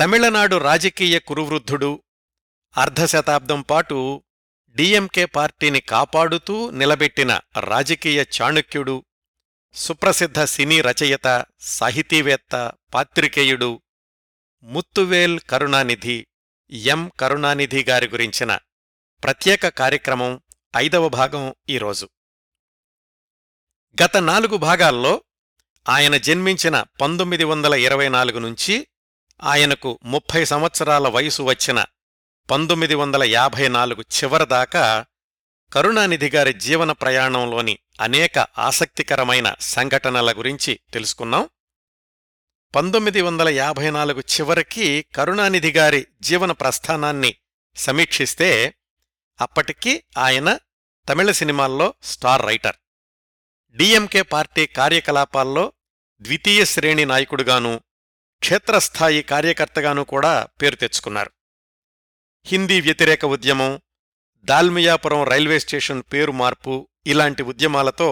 తమిళనాడు రాజకీయ కురువృద్ధుడు, అర్ధశతాబ్దం పాటు డిఎంకే పార్టీని కాపాడుతూ నిలబెట్టిన రాజకీయ చాణుక్యుడు, సుప్రసిద్ధ సినీ రచయిత, సాహితీవేత్త, పాత్రికేయుడు ముత్తువేల్ కరుణానిధి ఎం. కరుణానిధి గారి గురించిన ప్రత్యేక కార్యక్రమం 5వ భాగం ఈరోజు. గత 4 భాగాల్లో ఆయన జన్మించిన 1924 నుంచి ఆయనకు 30 సంవత్సరాల వయసు వచ్చిన 1954 చివరిదాకా కరుణానిధి గారి జీవన ప్రయాణంలోని అనేక ఆసక్తికరమైన సంఘటనల గురించి తెలుసుకున్నాం. 1954 చివరికి కరుణానిధి గారి జీవన ప్రస్థానాన్ని సమీక్షిస్తే అప్పటికి ఆయన తమిళ సినిమాల్లో స్టార్ రైటర్, డిఎంకే పార్టీ కార్యకలాపాల్లో ద్వితీయ శ్రేణి నాయకుడుగానూ క్షేత్రస్థాయి కార్యకర్తగానూ కూడా పేరు తెచ్చుకున్నారు. హిందీ వ్యతిరేక ఉద్యమం, దాల్మియాపురం రైల్వే స్టేషన్ పేరు మార్పు ఇలాంటి ఉద్యమాలతో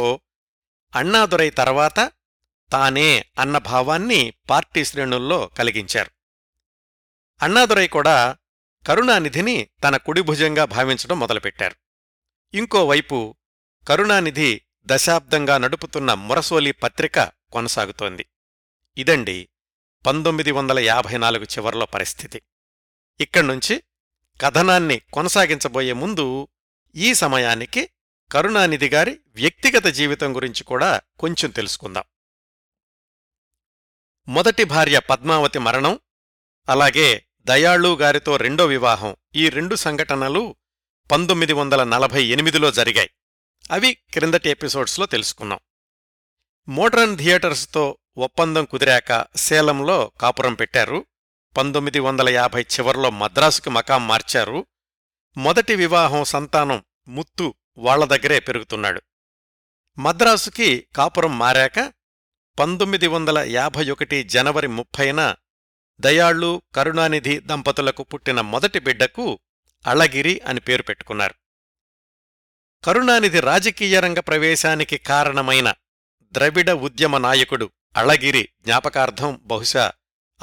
అన్నాదురై తర్వాత తానే అన్న భావాన్ని పార్టీ శ్రేణుల్లో కలిగించారు. అన్నాదురై కూడా కరుణానిధిని తన కుడిభుజంగా భావించడం మొదలుపెట్టారు. ఇంకోవైపు కరుణానిధి దశాబ్దంగా నడుపుతున్న మురసోలి పత్రిక కొనసాగుతోంది. ఇదండి 1954 చివర్లో పరిస్థితి. ఇక్కడ్నుంచి కథనాన్ని కొనసాగించబోయే ముందు ఈ సమయానికి కరుణానిధి గారి వ్యక్తిగత జీవితం గురించి కూడా కొంచెం తెలుసుకుందాం. మొదటి భార్య పద్మావతి మరణం, అలాగే దయాళు గారితో రెండో వివాహం, ఈ 2 సంఘటనలు 1948లో జరిగాయి. అవి క్రిందటి ఎపిసోడ్స్లో తెలుసుకున్నాం. మోడ్రన్ థియేటర్స్తో ఒప్పందం కుదిరాక సేలంలో కాపురం పెట్టారు. 1950 చివర్లో మద్రాసుకు మకాం మార్చారు. మొదటి వివాహం సంతానం ముత్తు వాళ్ల దగ్గరే పెరుగుతున్నాడు. మద్రాసుకి కాపురం మారాక 1951 జనవరి 30న దయాళు కరుణానిధి దంపతులకు పుట్టిన మొదటి బిడ్డకు అళగిరి అని పేరు పెట్టుకున్నారు. కరుణానిధి రాజకీయ రంగ ప్రవేశానికి కారణమైన ద్రవిడ ఉద్యమ నాయకుడు అళగిరి జ్ఞాపకార్థం బహుశా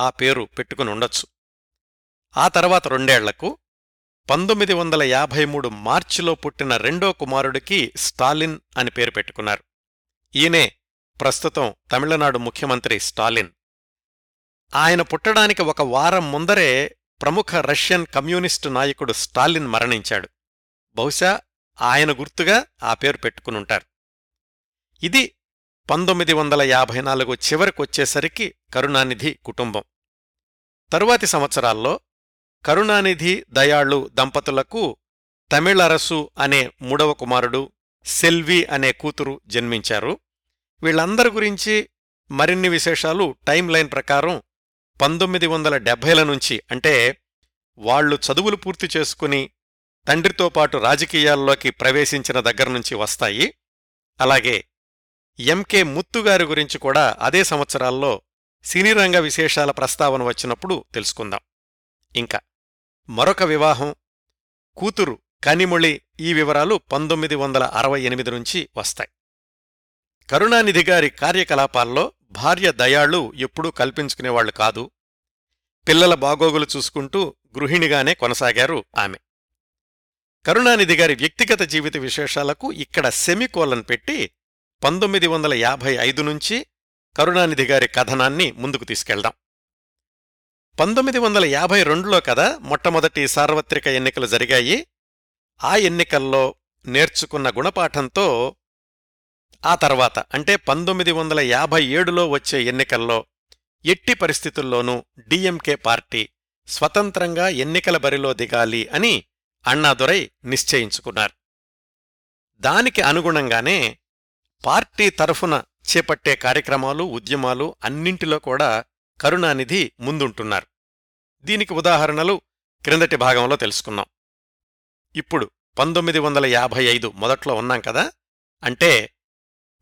ఆ పేరు పెట్టుకుని ఉండొచ్చు. ఆ తర్వాత 2 ఏళ్లకు 1953 మార్చిలో పుట్టిన రెండో కుమారుడికి స్టాలిన్ అని పేరు పెట్టుకున్నారు. ఈయనే ప్రస్తుతం తమిళనాడు ముఖ్యమంత్రి స్టాలిన్. ఆయన పుట్టడానికి 1 వారం ముందరే ప్రముఖ రష్యన్ కమ్యూనిస్టు నాయకుడు స్టాలిన్ మరణించాడు. బహుశా ఆయన గుర్తుగా ఆ పేరు పెట్టుకునుంటారు. ఇది 1954 చివరికొచ్చేసరికి కరుణానిధి కుటుంబం. తరువాతి సంవత్సరాల్లో కరుణానిధి దయాళు దంపతులకు తమిళరసు అనే 3వ కుమారుడు, సెల్వి అనే కూతురు జన్మించారు. వీళ్లందరి గురించి మరిన్ని విశేషాలు టైమ్ లైన్ ప్రకారం 1970ల నుంచి, అంటే వాళ్లు చదువులు పూర్తి చేసుకుని తండ్రితో పాటు రాజకీయాల్లోకి ప్రవేశించిన దగ్గరనుంచి వస్తాయి. అలాగే ఎంకే ముత్తుగారి గురించి కూడా అదే సంవత్సరాల్లో సినీరంగ విశేషాల ప్రస్తావన వచ్చినప్పుడు తెలుసుకుందాం. ఇంకా మరొక వివాహం, కూతురు కనిమొళి, ఈ వివరాలు 1968 నుంచి వస్తాయి. కరుణానిధి గారి కార్యకలాపాల్లో భార్య దయాళు ఎప్పుడూ కల్పించుకునేవాళ్లు కాదు. పిల్లల బాగోగులు చూసుకుంటూ గృహిణిగానే కొనసాగారు ఆమె. కరుణానిధి గారి వ్యక్తిగత జీవిత విశేషాలకు ఇక్కడ సెమికోలన్ పెట్టి 1955 నుంచి కరుణానిధి గారి కథనాన్ని ముందుకు తీసుకెళ్దాం. 1952లో కదా మొట్టమొదటి సార్వత్రిక ఎన్నికలు జరిగాయి. ఆ ఎన్నికల్లో నేర్చుకున్న గుణపాఠంతో ఆ తర్వాత, అంటే 1957లో వచ్చే ఎన్నికల్లో ఎట్టి పరిస్థితుల్లోనూ డిఎంకే పార్టీ స్వతంత్రంగా ఎన్నికల బరిలో దిగాలి అని అన్నాదురై నిశ్చయించుకున్నారు. దానికి అనుగుణంగానే పార్టీ తరఫున చేపట్టే కార్యక్రమాలు, ఉద్యమాలు అన్నింటిలో కూడా కరుణానిధి ముందుంటున్నారు. దీనికి ఉదాహరణలు క్రిందటి భాగంలో తెలుసుకున్నాం. ఇప్పుడు 1955 మొదట్లో ఉన్నాం కదా, అంటే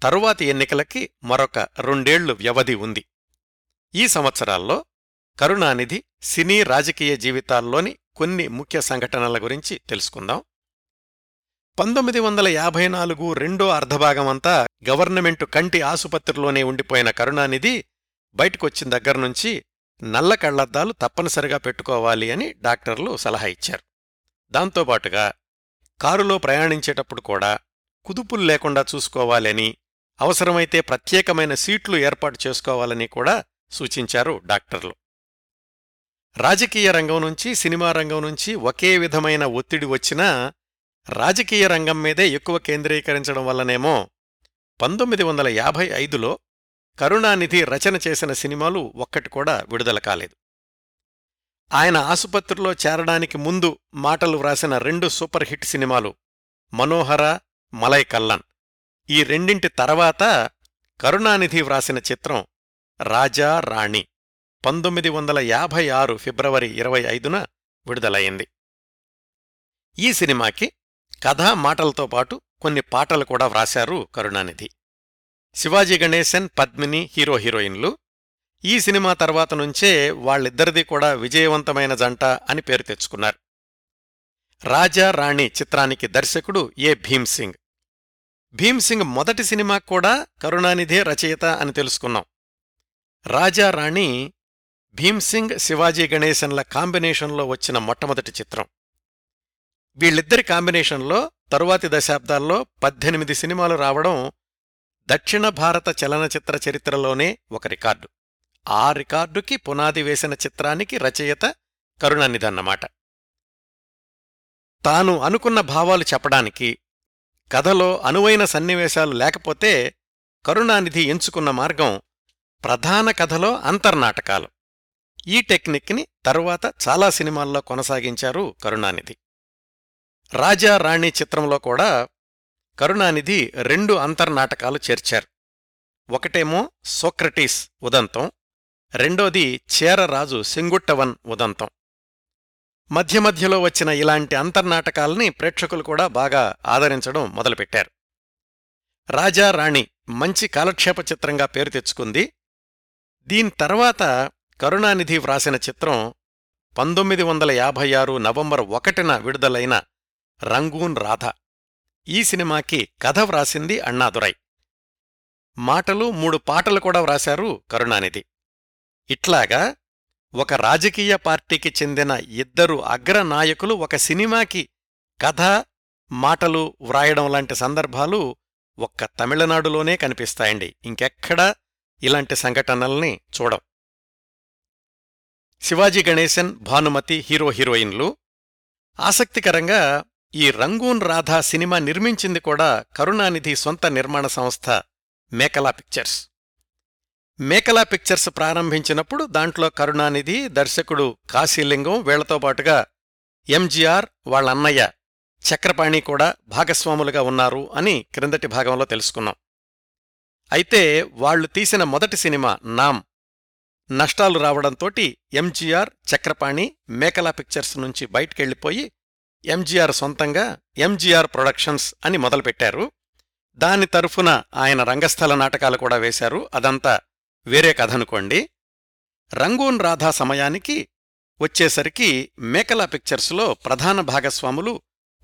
తరువాతి ఎన్నికలకి మరొక 2 ఏళ్లు వ్యవధి ఉంది. ఈ సంవత్సరాల్లో కరుణానిధి సినీ రాజకీయ జీవితాల్లోని కొన్ని ముఖ్య సంఘటనల గురించి తెలుసుకుందాం. 1954 రెండో అర్ధభాగమంతా గవర్నమెంటు కంటి ఆసుపత్రిలోనే ఉండిపోయిన కరుణానిధి బయటకొచ్చిన దగ్గర్నుంచి నల్ల కళ్లద్దాలు తప్పనిసరిగా పెట్టుకోవాలి అని డాక్టర్లు సలహా ఇచ్చారు. దాంతోపాటుగా కారులో ప్రయాణించేటప్పుడు కూడా కుదుపులు లేకుండా చూసుకోవాలని, అవసరమైతే ప్రత్యేకమైన సీట్లు ఏర్పాటు చేసుకోవాలని కూడా సూచించారు డాక్టర్లు. రాజకీయ రంగం నుంచి సినిమా రంగం నుంచి ఒకే విధమైన ఒత్తిడి వచ్చినా రాజకీయ రంగం మీదే ఎక్కువ కేంద్రీకరించడం వల్లనేమో 1955లో కరుణానిధి రచన చేసిన సినిమాలు ఒక్కటి కూడా విడుదల కాలేదు. ఆయన ఆసుపత్రిలో చేరడానికి ముందు మాటలు వ్రాసిన 2 సూపర్ హిట్ సినిమాలు మనోహర, మలై కల్లన్. ఈ రెండింటి తర్వాత కరుణానిధి వ్రాసిన చిత్రం రాజా రాణి 1956 ఫిబ్రవరి 25న విడుదలయ్యింది. ఈ సినిమాకి కథా మాటలతో పాటు కొన్ని పాటలు కూడా వ్రాశారు కరుణానిధి. శివాజీ గణేశన్, పద్మిని హీరో హీరోయిన్లు. ఈ సినిమా తర్వాత నుంచే వాళ్ళిద్దరిది కూడా విజయవంతమైన జంట అని పేరు తెచ్చుకున్నారు. రాజా రాణి చిత్రానికి దర్శకుడు ఏ భీమ్సింగ్. భీమ్సింగ్ మొదటి సినిమా కూడా కరుణానిధే రచయిత అని తెలుసుకున్నాం. రాజా రాణి భీమ్సింగ్ శివాజీ గణేశన్ల కాంబినేషన్లో వచ్చిన మొట్టమొదటి చిత్రం. వీళ్ళిద్దరి కాంబినేషన్లో తరువాతి దశాబ్దాల్లో 18 సినిమాలు రావడం దక్షిణ భారత చలనచిత్ర చరిత్రలోనే ఒక రికార్డు. ఆ రికార్డుకి పునాది వేసిన చిత్రానికి రచయిత కరుణానిధన్నమాట. తాను అనుకున్న భావాలు చెప్పడానికి కథలో అనువైన సన్నివేశాలు లేకపోతే కరుణానిధి ఎంచుకున్న మార్గం ప్రధాన కథలో అంతర్నాటకాలు. ఈ టెక్నిక్ని తరువాత చాలా సినిమాల్లో కొనసాగించారు కరుణానిధి. రాజా రాణి చిత్రంలో కూడా కరుణానిధి 2 అంతర్నాటకాలు చేర్చారు. ఒకటేమో సోక్రటీస్ ఉదంతం, రెండోది చేరరాజు సింగుట్టవన్ ఉదంతం. మధ్య మధ్యలో వచ్చిన ఇలాంటి అంతర్నాటకాల్ని ప్రేక్షకులు కూడా బాగా ఆదరించడం మొదలుపెట్టారు. రాజా రాణి మంచి కాలక్షేప చిత్రంగా పేరు తెచ్చుకుంది. దీని తర్వాత కరుణానిధి వ్రాసిన చిత్రం 1956 నవంబర్ 1న విడుదలైన రంగూన్ రాధ. ఈ సినిమాకి కథ వ్రాసింది అన్నాదురై. మాటలు 3 పాటలు కూడా వ్రాశారు కరుణానిధి. ఇట్లాగా ఒక రాజకీయ పార్టీకి చెందిన 2 అగ్రనాయకులు ఒక సినిమాకి కథ, మాటలు వ్రాయడం లాంటి సందర్భాలు ఒక్క తమిళనాడులోనే కనిపిస్తాయండి. ఇంకెక్కడా ఇలాంటి సంఘటనల్ని చూడం. శివాజీ గణేశన్, భానుమతి హీరో హీరోయిన్లు. ఆసక్తికరంగా ఈ రంగూన్ రాధా సినిమా నిర్మించింది కూడా కరుణానిధి సొంత నిర్మాణ సంస్థ మేకలా పిక్చర్స్. మేకలా పిక్చర్స్ ప్రారంభించినప్పుడు దాంట్లో కరుణానిధి, దర్శకుడు కాశీలింగం, వీళ్లతో పాటుగా ఎంజీఆర్ వాళ్ళన్నయ్య చక్రపాణి కూడా భాగస్వాములుగా ఉన్నారు అని క్రిందటి భాగంలో తెలుసుకున్నాం. అయితే వాళ్లు తీసిన మొదటి సినిమా నామ్ నష్టాలు రావడంతోటి ఎంజీఆర్, చక్రపాణి మేకలా పిక్చర్స్ నుంచి బయటికెళ్ళిపోయి ఎంజీఆర్ సొంతంగా ఎంజీఆర్ ప్రొడక్షన్స్ అని మొదలుపెట్టారు. దాని తరఫున ఆయన రంగస్థల నాటకాలు కూడా వేశారు. అదంతా వేరే కథనుకోండి. రంగూన్ రాధా సమయానికి వచ్చేసరికి మేకలా పిక్చర్స్లో ప్రధాన భాగస్వాములు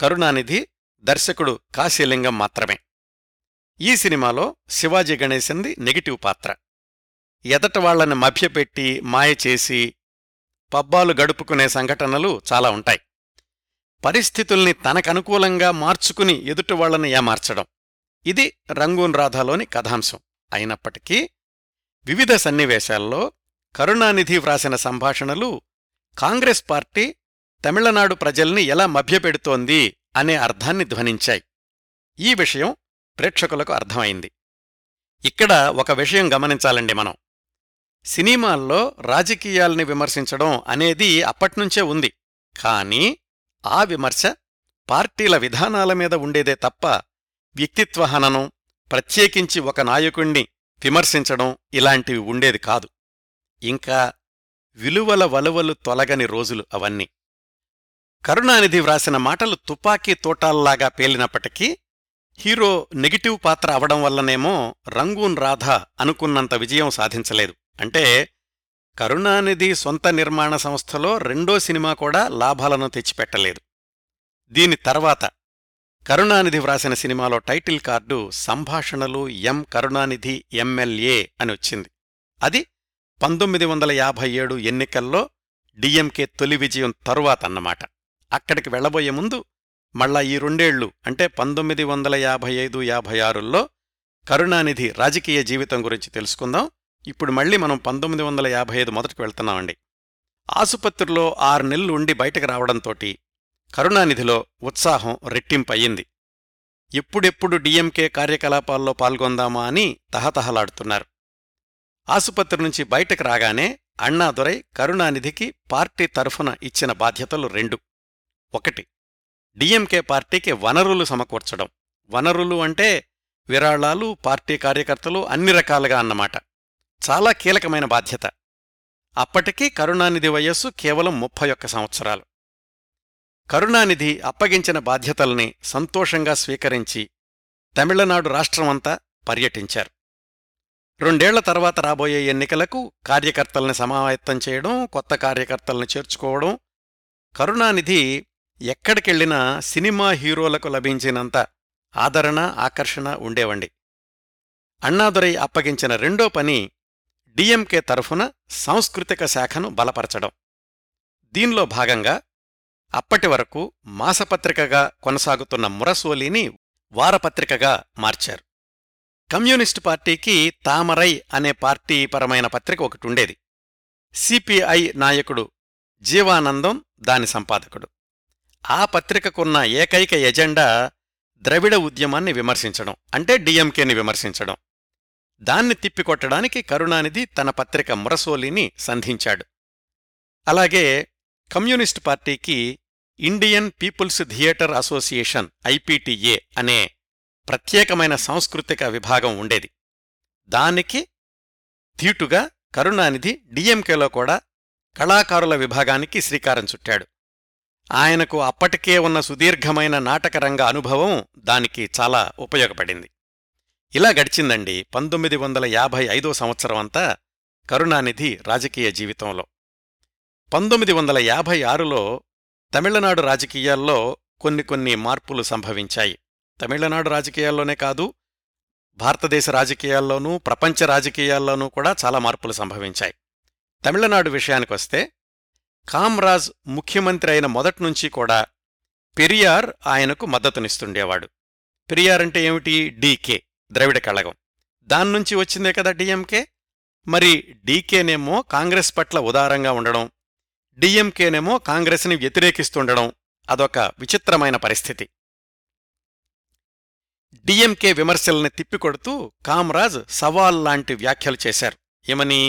కరుణానిధి, దర్శకుడు కాశీలింగం మాత్రమే. ఈ సినిమాలో శివాజీ గణేశన్ది నెగిటివ్ పాత్ర. ఎదట వాళ్లను మభ్యపెట్టి మాయచేసి పబ్బాలు గడుపుకునే సంఘటనలు చాలా ఉంటాయి. పరిస్థితుల్ని తనకనుకూలంగా మార్చుకుని ఎదుటివాళ్లను ఏమార్చడం, ఇది రంగూన్ రాధాలోని కథాంశం. అయినప్పటికీ వివిధ సన్నివేశాల్లో కరుణానిధి వ్రాసిన సంభాషణలు కాంగ్రెస్ పార్టీ తమిళనాడు ప్రజల్ని ఎలా మభ్యపెడుతోంది అనే అర్థాన్ని ధ్వనించాయి. ఈ విషయం ప్రేక్షకులకు అర్థమైంది. ఇక్కడ ఒక విషయం గమనించాలండి మనం. సినిమాల్లో రాజకీయాల్ని విమర్శించడం అనేది అప్పట్నుంచే ఉంది. కానీ ఆ విమర్శ పార్టీల విధానాల మీద ఉండేదే తప్ప వ్యక్తిత్వ హననం, ప్రత్యేకించి ఒక నాయకుణ్ణి విమర్శించడం ఇలాంటివి ఉండేది కాదు. ఇంకా విలువల వలువలు తొలగని రోజులు అవన్నీ. కరుణానిధి వ్రాసిన మాటలు తుపాకీ తోటాల్లాగా పేలినప్పటికీ హీరో నెగిటివ్ పాత్ర అవడం వల్లనేమో రంగూన్ రాధ అనుకున్నంత విజయం సాధించలేదు. అంటే కరుణానిధి సొంత నిర్మాణ సంస్థలో రెండో సినిమా కూడా లాభాలను తెచ్చిపెట్టలేదు. దీని తర్వాత కరుణానిధి వ్రాసిన సినిమాలో టైటిల్ కార్డు సంభాషణలు ఎం కరుణానిధి ఎమ్మెల్యే అని వచ్చింది. అది 1957 ఎన్నికల్లో డిఎంకే తొలి విజయం తరువాతన్నమాట. అక్కడికి వెళ్లబోయే ముందు మళ్ళా ఈ రెండేళ్లు అంటే 1955-56లో కరుణానిధి రాజకీయ జీవితం గురించి తెలుసుకుందాం. ఇప్పుడు మళ్ళీ మనం 1955 మొదటికి వెళ్తున్నామండి. ఆసుపత్రిలో 6 నెలలు ఉండి బయటకు రావడంతోటి కరుణానిధిలో ఉత్సాహం రెట్టింపయ్యింది. ఎప్పుడెప్పుడు డిఎంకే కార్యకలాపాల్లో పాల్గొందామా అని తహతహలాడుతున్నారు. ఆసుపత్రి నుంచి బయటకు రాగానే అన్నాదురై కరుణానిధికి పార్టీ తరఫున ఇచ్చిన బాధ్యతలు 2. 1, డిఎంకే పార్టీకి వనరులు సమకూర్చడం. వనరులు అంటే విరాళాలు, పార్టీ కార్యకర్తలు, అన్ని రకాలుగా అన్నమాట. చాలా కీలకమైన బాధ్యత. అప్పటికీ కరుణానిధి వయస్సు కేవలం 31 సంవత్సరాలు. కరుణానిధి అప్పగించిన బాధ్యతల్ని సంతోషంగా స్వీకరించి తమిళనాడు రాష్ట్రమంతా పర్యటించారు. 2 ఏళ్ల తర్వాత రాబోయే ఎన్నికలకు కార్యకర్తల్ని సమాయత్తం చేయడం, కొత్త కార్యకర్తల్ని చేర్చుకోవడం. కరుణానిధి ఎక్కడికెళ్లినా సినిమా హీరోలకు లభించినంత ఆదరణ, ఆకర్షణ ఉండేవండి. అన్నాదురై అప్పగించిన 2వ పని డిఎంకే తరఫున సాంస్కృతిక శాఖను బలపరచడం. దీనిలో భాగంగా అప్పటివరకు మాసపత్రికగా కొనసాగుతున్న మురసోలిని వారపత్రికగా మార్చారు. కమ్యూనిస్టు పార్టీకి తామరై అనే పార్టీపరమైన పత్రిక ఒకటుండేది. సిపిఐ నాయకుడు జీవానందం దాని సంపాదకుడు. ఆ పత్రికకున్న ఏకైక ఎజెండా ద్రవిడ ఉద్యమాన్ని విమర్శించడం, అంటే డిఎంకేని విమర్శించడం. దాన్ని తిప్పికొట్టడానికి కరుణానిధి తన పత్రిక మురసోలిని సంధించాడు. అలాగే కమ్యూనిస్టు పార్టీకి Indian People's Theatre Association IPTA అనే ప్రత్యేకమైన సాంస్కృతిక విభాగం ఉండేది. దానికి ధీటుగా కరుణానిధి డిఎంకేలో కూడా కళాకారుల విభాగానికి శ్రీకారం చుట్టాడు. ఆయనకు అప్పటికే ఉన్న సుదీర్ఘమైన నాటకరంగ అనుభవం దానికి చాలా ఉపయోగపడింది. ఇలా గడిచిందండి 1955వ సంవత్సరం అంతా కరుణానిధి రాజకీయ జీవితంలో. 1956లో తమిళనాడు రాజకీయాల్లో కొన్ని మార్పులు సంభవించాయి. తమిళనాడు రాజకీయాల్లోనే కాదు, భారతదేశ రాజకీయాల్లోనూ ప్రపంచ రాజకీయాల్లోనూ కూడా చాలా మార్పులు సంభవించాయి. తమిళనాడు విషయానికొస్తే కామ్రాజ్ ముఖ్యమంత్రి అయిన మొదట్నుంచి కూడా పెరియార్ ఆయనకు మద్దతునిస్తుండేవాడు. పెరియార్ అంటే ఏమిటి? డీకే, ద్రవిడ కళగం. దాన్నుంచి వచ్చిందే కదా డిఎంకే. మరి డీకేనేమో కాంగ్రెస్ పట్ల ఉదారంగా ఉండడం, డిఎంకేనేమో కాంగ్రెస్ని వ్యతిరేకిస్తుండడం, అదొక విచిత్రమైన పరిస్థితి. డిఎంకే విమర్శల్ని తిప్పికొడుతూ కామ్రాజ్ సవాల్ లాంటి వ్యాఖ్యలు చేశారు. ఏమని?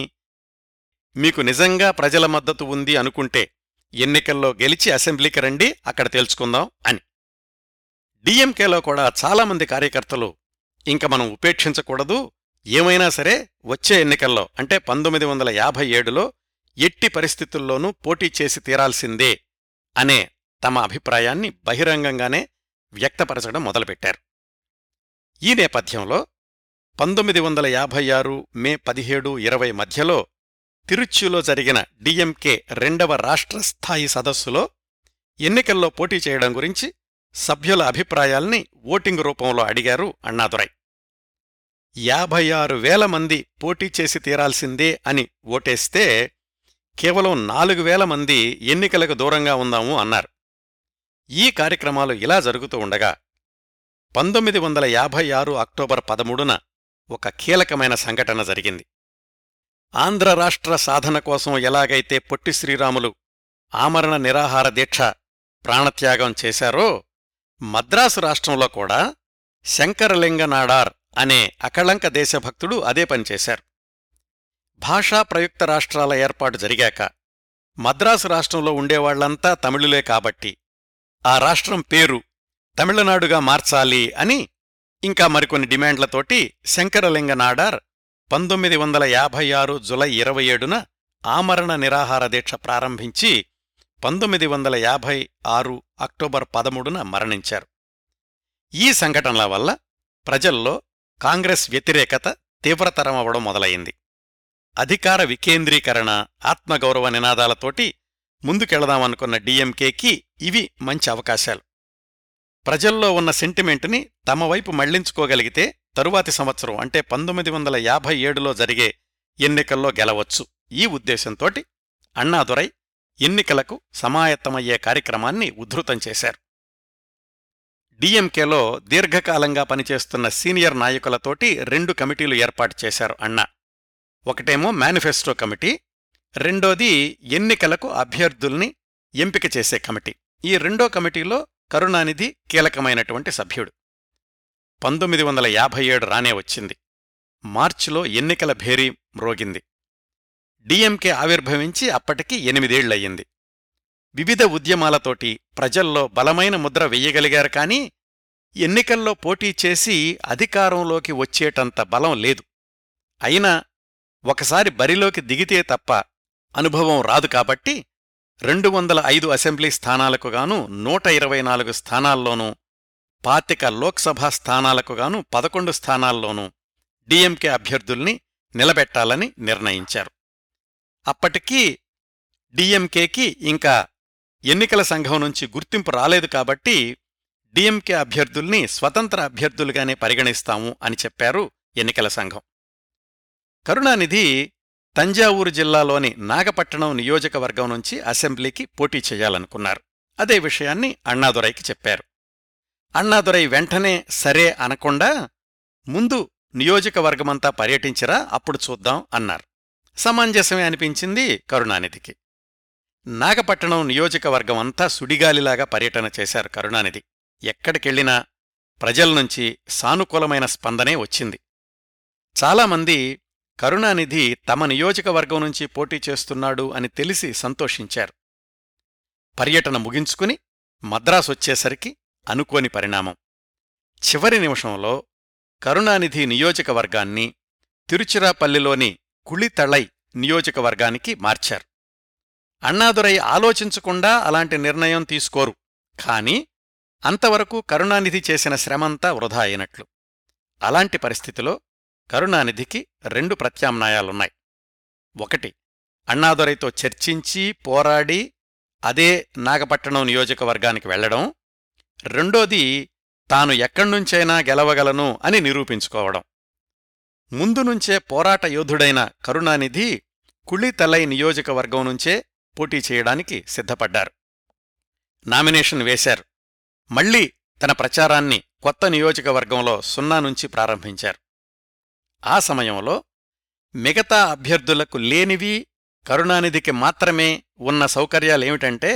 మీకు నిజంగా ప్రజల మద్దతు ఉంది అనుకుంటే ఎన్నికల్లో గెలిచి అసెంబ్లీకి రండి, అక్కడ తేల్చుకుందాం అని. డిఎంకేలో కూడా చాలామంది కార్యకర్తలు ఇంక మనం ఉపేక్షించకూడదు, ఏమైనా సరే వచ్చే ఎన్నికల్లో అంటే 1957లో ఎట్టి పరిస్థితుల్లోనూ పోటీ చేసి తీరాల్సిందే అనే తమ అభిప్రాయాన్ని బహిరంగంగానే వ్యక్తపరచడం మొదలుపెట్టారు. ఈ నేపథ్యంలో 1956 మే 17, 20 మధ్యలో తిరుచ్చిలో జరిగిన డిఎంకే 2వ రాష్ట్ర స్థాయి సదస్సులో ఎన్నికల్లో పోటీ చేయడం గురించి సభ్యుల అభిప్రాయాల్ని ఓటింగ్ రూపంలో అడిగారు అన్నాదురై. 56,000 మంది పోటీ చేసి తీరాల్సిందే అని ఓటేస్తే కేవలం 4,000 మంది ఎన్నికలకు దూరంగా ఉందాము అన్నారు. ఈ కార్యక్రమాలు ఇలా జరుగుతూ ఉండగా 1956 అక్టోబర్ 13న ఒక కీలకమైన సంఘటన జరిగింది. ఆంధ్ర రాష్ట్ర సాధన కోసం ఎలాగైతే పొట్టి శ్రీరాములు ఆమరణ నిరాహార దీక్ష ప్రాణత్యాగం చేశారో, మద్రాసు రాష్ట్రంలో కూడా శంకరలింగ నాడార్ అనే అకళంక దేశభక్తుడు అదే పనిచేశారు. భాషా ప్రయుక్త రాష్ట్రాల ఏర్పాటు జరిగాక మద్రాసు రాష్ట్రంలో ఉండేవాళ్లంతా తమిళులే కాబట్టి ఆ రాష్ట్రం పేరు తమిళనాడుగా మార్చాలి అని ఇంకా మరికొన్ని డిమాండ్లతోటి శంకరలింగ నాడార్ 1956 జూలై 27న ఆమరణ నిరాహార దీక్ష ప్రారంభించి 1956 అక్టోబర్ 13న మరణించారు. ఈ సంఘటనల వల్ల ప్రజల్లో కాంగ్రెస్ వ్యతిరేకత తీవ్రతరమవడం మొదలయింది. అధికార వికేంద్రీకరణ, ఆత్మగౌరవ నినాదాలతోటి ముందుకెళదామనుకున్న డిఎంకేకి ఇవి మంచి అవకాశాలు. ప్రజల్లో ఉన్న సెంటిమెంట్ని తమవైపు మళ్లించుకోగలిగితే తరువాతి సంవత్సరం అంటే 1957లో జరిగే ఎన్నికల్లో గెలవచ్చు. ఈ ఉద్దేశంతోటి అన్నాదురై ఎన్నికలకు సమాయత్తమయ్యే కార్యక్రమాన్ని ఉద్ధృతం చేశారు. డిఎంకేలో దీర్ఘకాలంగా పనిచేస్తున్న సీనియర్ నాయకులతోటి 2 కమిటీలు ఏర్పాటు చేశారు అన్నా. ఒకటేమో మేనిఫెస్టో కమిటీ, రెండోది ఎన్నికలకు అభ్యర్థుల్ని ఎంపిక చేసే కమిటీ. ఈ రెండో కమిటీలో కరుణానిధి కీలకమైనటువంటి సభ్యుడు. 1957 రానే వచ్చింది. మార్చిలో ఎన్నికల భేరీ మ్రోగింది. డిఎంకే ఆవిర్భవించి అప్పటికి 8 ఏళ్లయ్యింది. వివిధ ఉద్యమాలతోటి ప్రజల్లో బలమైన ముద్ర వెయ్యగలిగారు. కానీ ఎన్నికల్లో పోటీ చేసి అధికారంలోకి వచ్చేటంత బలం లేదు. అయినా ఒకసారి బరిలోకి దిగితే తప్ప అనుభవం రాదు. కాబట్టి 205 అసెంబ్లీ స్థానాలకుగాను 124 స్థానాల్లోనూ, 25 లోక్సభ స్థానాలకుగాను 11 స్థానాల్లోనూ డిఎంకే అభ్యర్థుల్ని నిలబెట్టాలని నిర్ణయించారు. అప్పటికీ డిఎంకేకి ఇంకా ఎన్నికల సంఘం నుంచి గుర్తింపు రాలేదు. కాబట్టి డిఎంకే అభ్యర్థుల్ని స్వతంత్ర అభ్యర్థులుగానే పరిగణిస్తాము అని చెప్పారు ఎన్నికల సంఘం. కరుణానిధి తంజావూరు జిల్లాలోని నాగపట్టణం నియోజకవర్గం నుంచి అసెంబ్లీకి పోటీ చేయాలనుకున్నారు. అదే విషయాన్ని అన్నాదురైకి చెప్పారు. అన్నాదురై వెంటనే సరే అనకుండా, ముందు నియోజకవర్గమంతా పర్యటించిరా, అప్పుడు చూద్దాం అన్నారు. సమంజసమే అనిపించింది కరుణానిధికి. నాగపట్టణం నియోజకవర్గమంతా సుడిగాలిలాగా పర్యటన చేశారు కరుణానిధి. ఎక్కడికెళ్లినా ప్రజల్నుంచి సానుకూలమైన స్పందనే వచ్చింది. చాలామంది కరుణానిధి తమ నియోజకవర్గం నుంచి పోటీ చేస్తున్నాడు అని తెలిసి సంతోషించారు. పర్యటన ముగించుకుని మద్రాసొచ్చేసరికి అనుకోని పరిణామం. చివరి నిమిషంలో కరుణానిధి నియోజకవర్గాన్ని తిరుచిరాపల్లిలోని కుళితళై నియోజకవర్గానికి మార్చారు. అన్నాదురై ఆలోచించకుండా అలాంటి నిర్ణయం తీసుకోరు. కానీ అంతవరకు కరుణానిధి చేసిన శ్రమంతా వృధా అయినట్లు. అలాంటి పరిస్థితిలో కరుణానిధికి 2 ప్రత్యామ్నాయాలున్నాయి. ఒకటి, అన్నాదురైతో చర్చించి పోరాడి అదే నాగపట్టణం నియోజకవర్గానికి వెళ్లడం. రెండోది, తాను ఎక్కడ్నుంచైనా గెలవగలను అని నిరూపించుకోవడం. ముందునుంచే పోరాట యోధుడైన కరుణానిధి కుళితలై నియోజకవర్గం నుంచే పోటీ చేయడానికి సిద్ధపడ్డారు. నామినేషన్ వేశారు. మళ్లీ తన ప్రచారాన్ని కొత్త నియోజకవర్గంలో 0 నుంచి ప్రారంభించారు. ఆ సమయంలో మిగతా అభ్యర్థులకు లేనివి, కరుణానిధికి మాత్రమే ఉన్న సౌకర్యాలేమిటంటే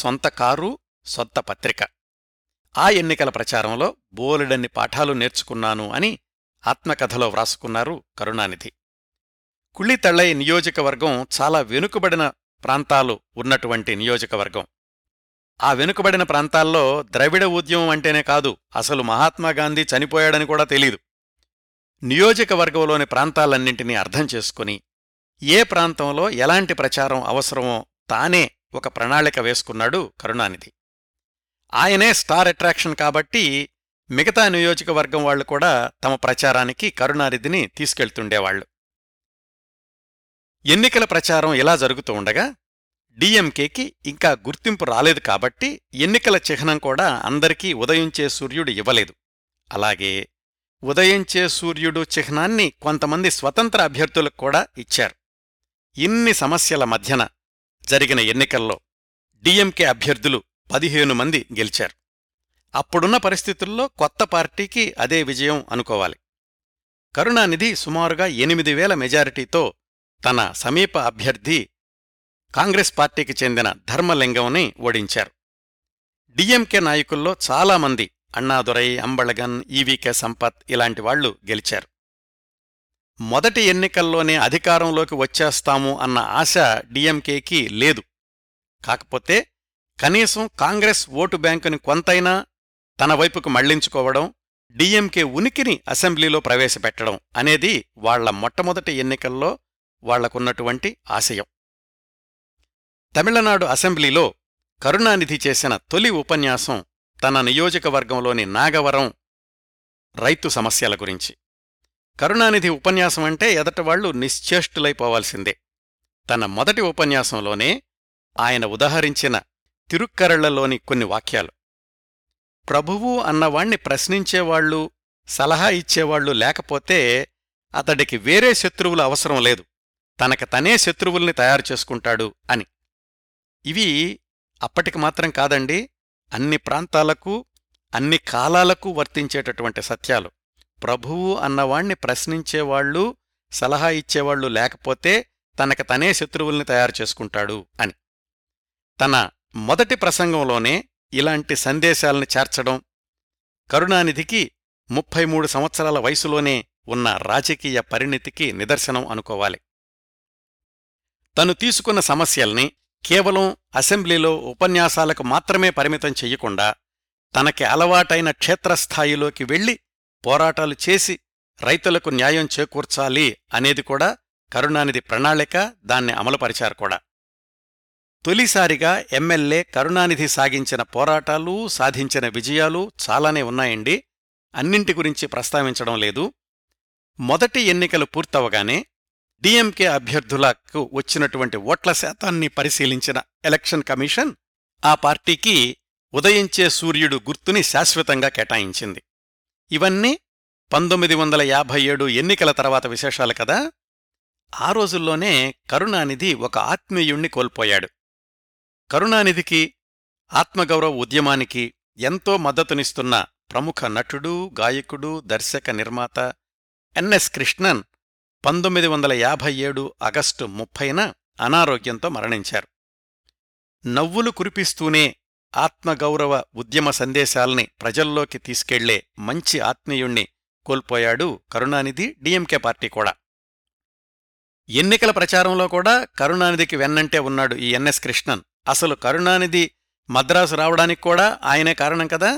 సొంత కారు, సొంత పత్రిక. ఆ ఎన్నికల ప్రచారంలో బోలెడన్ని పాఠాలు నేర్చుకున్నాను అని ఆత్మకథలో వ్రాసుకున్నారు కరుణానిధి. కుళితళై నియోజకవర్గం చాలా వెనుకబడిన ప్రాంతాలు ఉన్నటువంటి నియోజకవర్గం. ఆ వెనుకబడిన ప్రాంతాల్లో ద్రవిడ ఉద్యమం అంటేనే కాదు, అసలు మహాత్మాగాంధీ చనిపోయాడని కూడా తెలీదు. నియోజకవర్గంలోని ప్రాంతాలన్నింటినీ అర్థం చేసుకుని ఏ ప్రాంతంలో ఎలాంటి ప్రచారం అవసరమో తానే ఒక ప్రణాళిక వేసుకున్నాడు కరుణానిధి. ఆయనే స్టార్ అట్రాక్షన్. కాబట్టి మిగతా నియోజకవర్గం వాళ్లు కూడా తమ ప్రచారానికి కరుణానిధిని తీసుకెళ్తుండేవాళ్లు. ఎన్నికల ప్రచారం ఇలా జరుగుతూ ఉండగా డిఎంకేకి ఇంకా గుర్తింపు రాలేదు. కాబట్టి ఎన్నికల చిహ్నం కూడా అందరికీ ఉదయించే సూర్యుడు ఇవ్వలేదు. అలాగే ఉదయించే సూర్యుడు చిహ్నాన్ని కొంతమంది స్వతంత్ర అభ్యర్థులకు కూడా ఇచ్చారు. ఇన్ని సమస్యల మధ్యన జరిగిన ఎన్నికల్లో డిఎంకే అభ్యర్థులు 15 మంది గెలిచారు. అప్పుడున్న పరిస్థితుల్లో కొత్త పార్టీకి అదే విజయం అనుకోవాలి. కరుణానిధి సుమారుగా 8,000 మెజారిటీతో తన సమీప అభ్యర్థి కాంగ్రెస్ పార్టీకి చెందిన ధర్మలింగంని ఓడించారు. డిఎంకే నాయకుల్లో చాలామంది అన్నాదురై, అంబళగన్, ఈవీకే సంపత్ ఇలాంటి వాళ్లు గెలిచారు. మొదటి ఎన్నికల్లోనే అధికారంలోకి వచ్చేస్తాము అన్న ఆశ డిఎంకేకి లేదు. కాకపోతే కనీసం కాంగ్రెస్ ఓటు బ్యాంకుని కొంతైనా తన వైపుకు మళ్లించుకోవడం, డిఎంకే ఉనికిని అసెంబ్లీలో ప్రవేశపెట్టడం అనేది వాళ్ల మొట్టమొదటి ఎన్నికల్లో వాళ్లకున్నటువంటి ఆశయం. తమిళనాడు అసెంబ్లీలో కరుణానిధి చేసిన తొలి ఉపన్యాసం తన నియోజకవర్గంలోని నాగవరం రైతు సమస్యల గురించి. కరుణానిధి ఉపన్యాసం అంటే ఎదటవాళ్లు నిశ్చేష్టులైపోవాల్సిందే. తన మొదటి ఉపన్యాసంలోనే ఆయన ఉదహరించిన తిరుక్కరళ్లలోని కొన్ని వాక్యాలు. ప్రభువు అన్నవాణ్ణి ప్రశ్నించేవాళ్లు, సలహా ఇచ్చేవాళ్లు లేకపోతే అతడికి వేరే శత్రువుల అవసరం లేదు, తనకి తనే శత్రువుల్ని తయారు చేసుకుంటాడు అని. ఇవి అప్పటికి మాత్రం కాదండి, అన్ని ప్రాంతాలకు అన్ని కాలాలకు వర్తించేటటువంటి సత్యాలు. ప్రభువు అన్నవాణ్ణి ప్రశ్నించేవాళ్లు, సలహా ఇచ్చేవాళ్లు లేకపోతే తనకి తనే శత్రువుల్ని తయారు చేసుకుంటాడు అని. తన మొదటి ప్రసంగంలోనే ఇలాంటి సందేశాల్ని చేర్చడం, కరుణానిధికి 33 సంవత్సరాల వయసులోనే ఉన్న రాజకీయ పరిణితికి నిదర్శనం అనుకోవాలి. తను తీసుకున్న సమస్యల్ని కేవలం అసెంబ్లీలో ఉపన్యాసాలకు మాత్రమే పరిమితం చెయ్యకుండా తనకి అలవాటైన క్షేత్రస్థాయిలోకి వెళ్లి పోరాటాలు చేసి రైతులకు న్యాయం చేకూర్చాలి అనేది కూడా కరుణానిధి ప్రణాళిక, దాన్ని అమలుపరిచారు కూడా. తొలిసారిగా ఎమ్మెల్యే కరుణానిధి సాగించిన పోరాటాలు, సాధించిన విజయాలు చాలానే ఉన్నాయండి, అన్నింటి గురించి ప్రస్తావించడం లేదు. మొదటి ఎన్నికలు పూర్తవగానే డిఎంకే అభ్యర్థులకు వచ్చినటువంటి ఓట్ల శాతాన్ని పరిశీలించిన ఎలక్షన్ కమిషన్ ఆ పార్టీకి ఉదయించే సూర్యుడు గుర్తుని శాశ్వతంగా కేటాయించింది. ఇవన్నీ 1957 ఎన్నికల తర్వాత విశేషాలు కదా. ఆ రోజుల్లోనే కరుణానిధి ఒక ఆత్మీయుణ్ణి కోల్పోయాడు. కరుణానిధికి, ఆత్మగౌరవ ఉద్యమానికి ఎంతో మద్దతునిస్తున్న ప్రముఖ నటుడు, గాయకుడు, దర్శక, నిర్మాత ఎన్ఎస్ కృష్ణన్ 1957 ఆగస్టు 30న అనారోగ్యంతో మరణించారు. నవ్వులు కురిపిస్తూనే ఆత్మగౌరవ ఉద్యమ సందేశాల్ని ప్రజల్లోకి తీసుకెళ్లే మంచి ఆత్మీయుణ్ణి కోల్పోయాడు కరుణానిధి, డిఎంకే పార్టీ కూడా. ఎన్నికల ప్రచారంలో కూడా కరుణానిధికి వెన్నంటే ఉన్నాడు ఈ ఎన్ఎస్ కృష్ణన్. అసలు కరుణానిధి మద్రాసు రావడానికి కూడా ఆయనే కారణం కదా.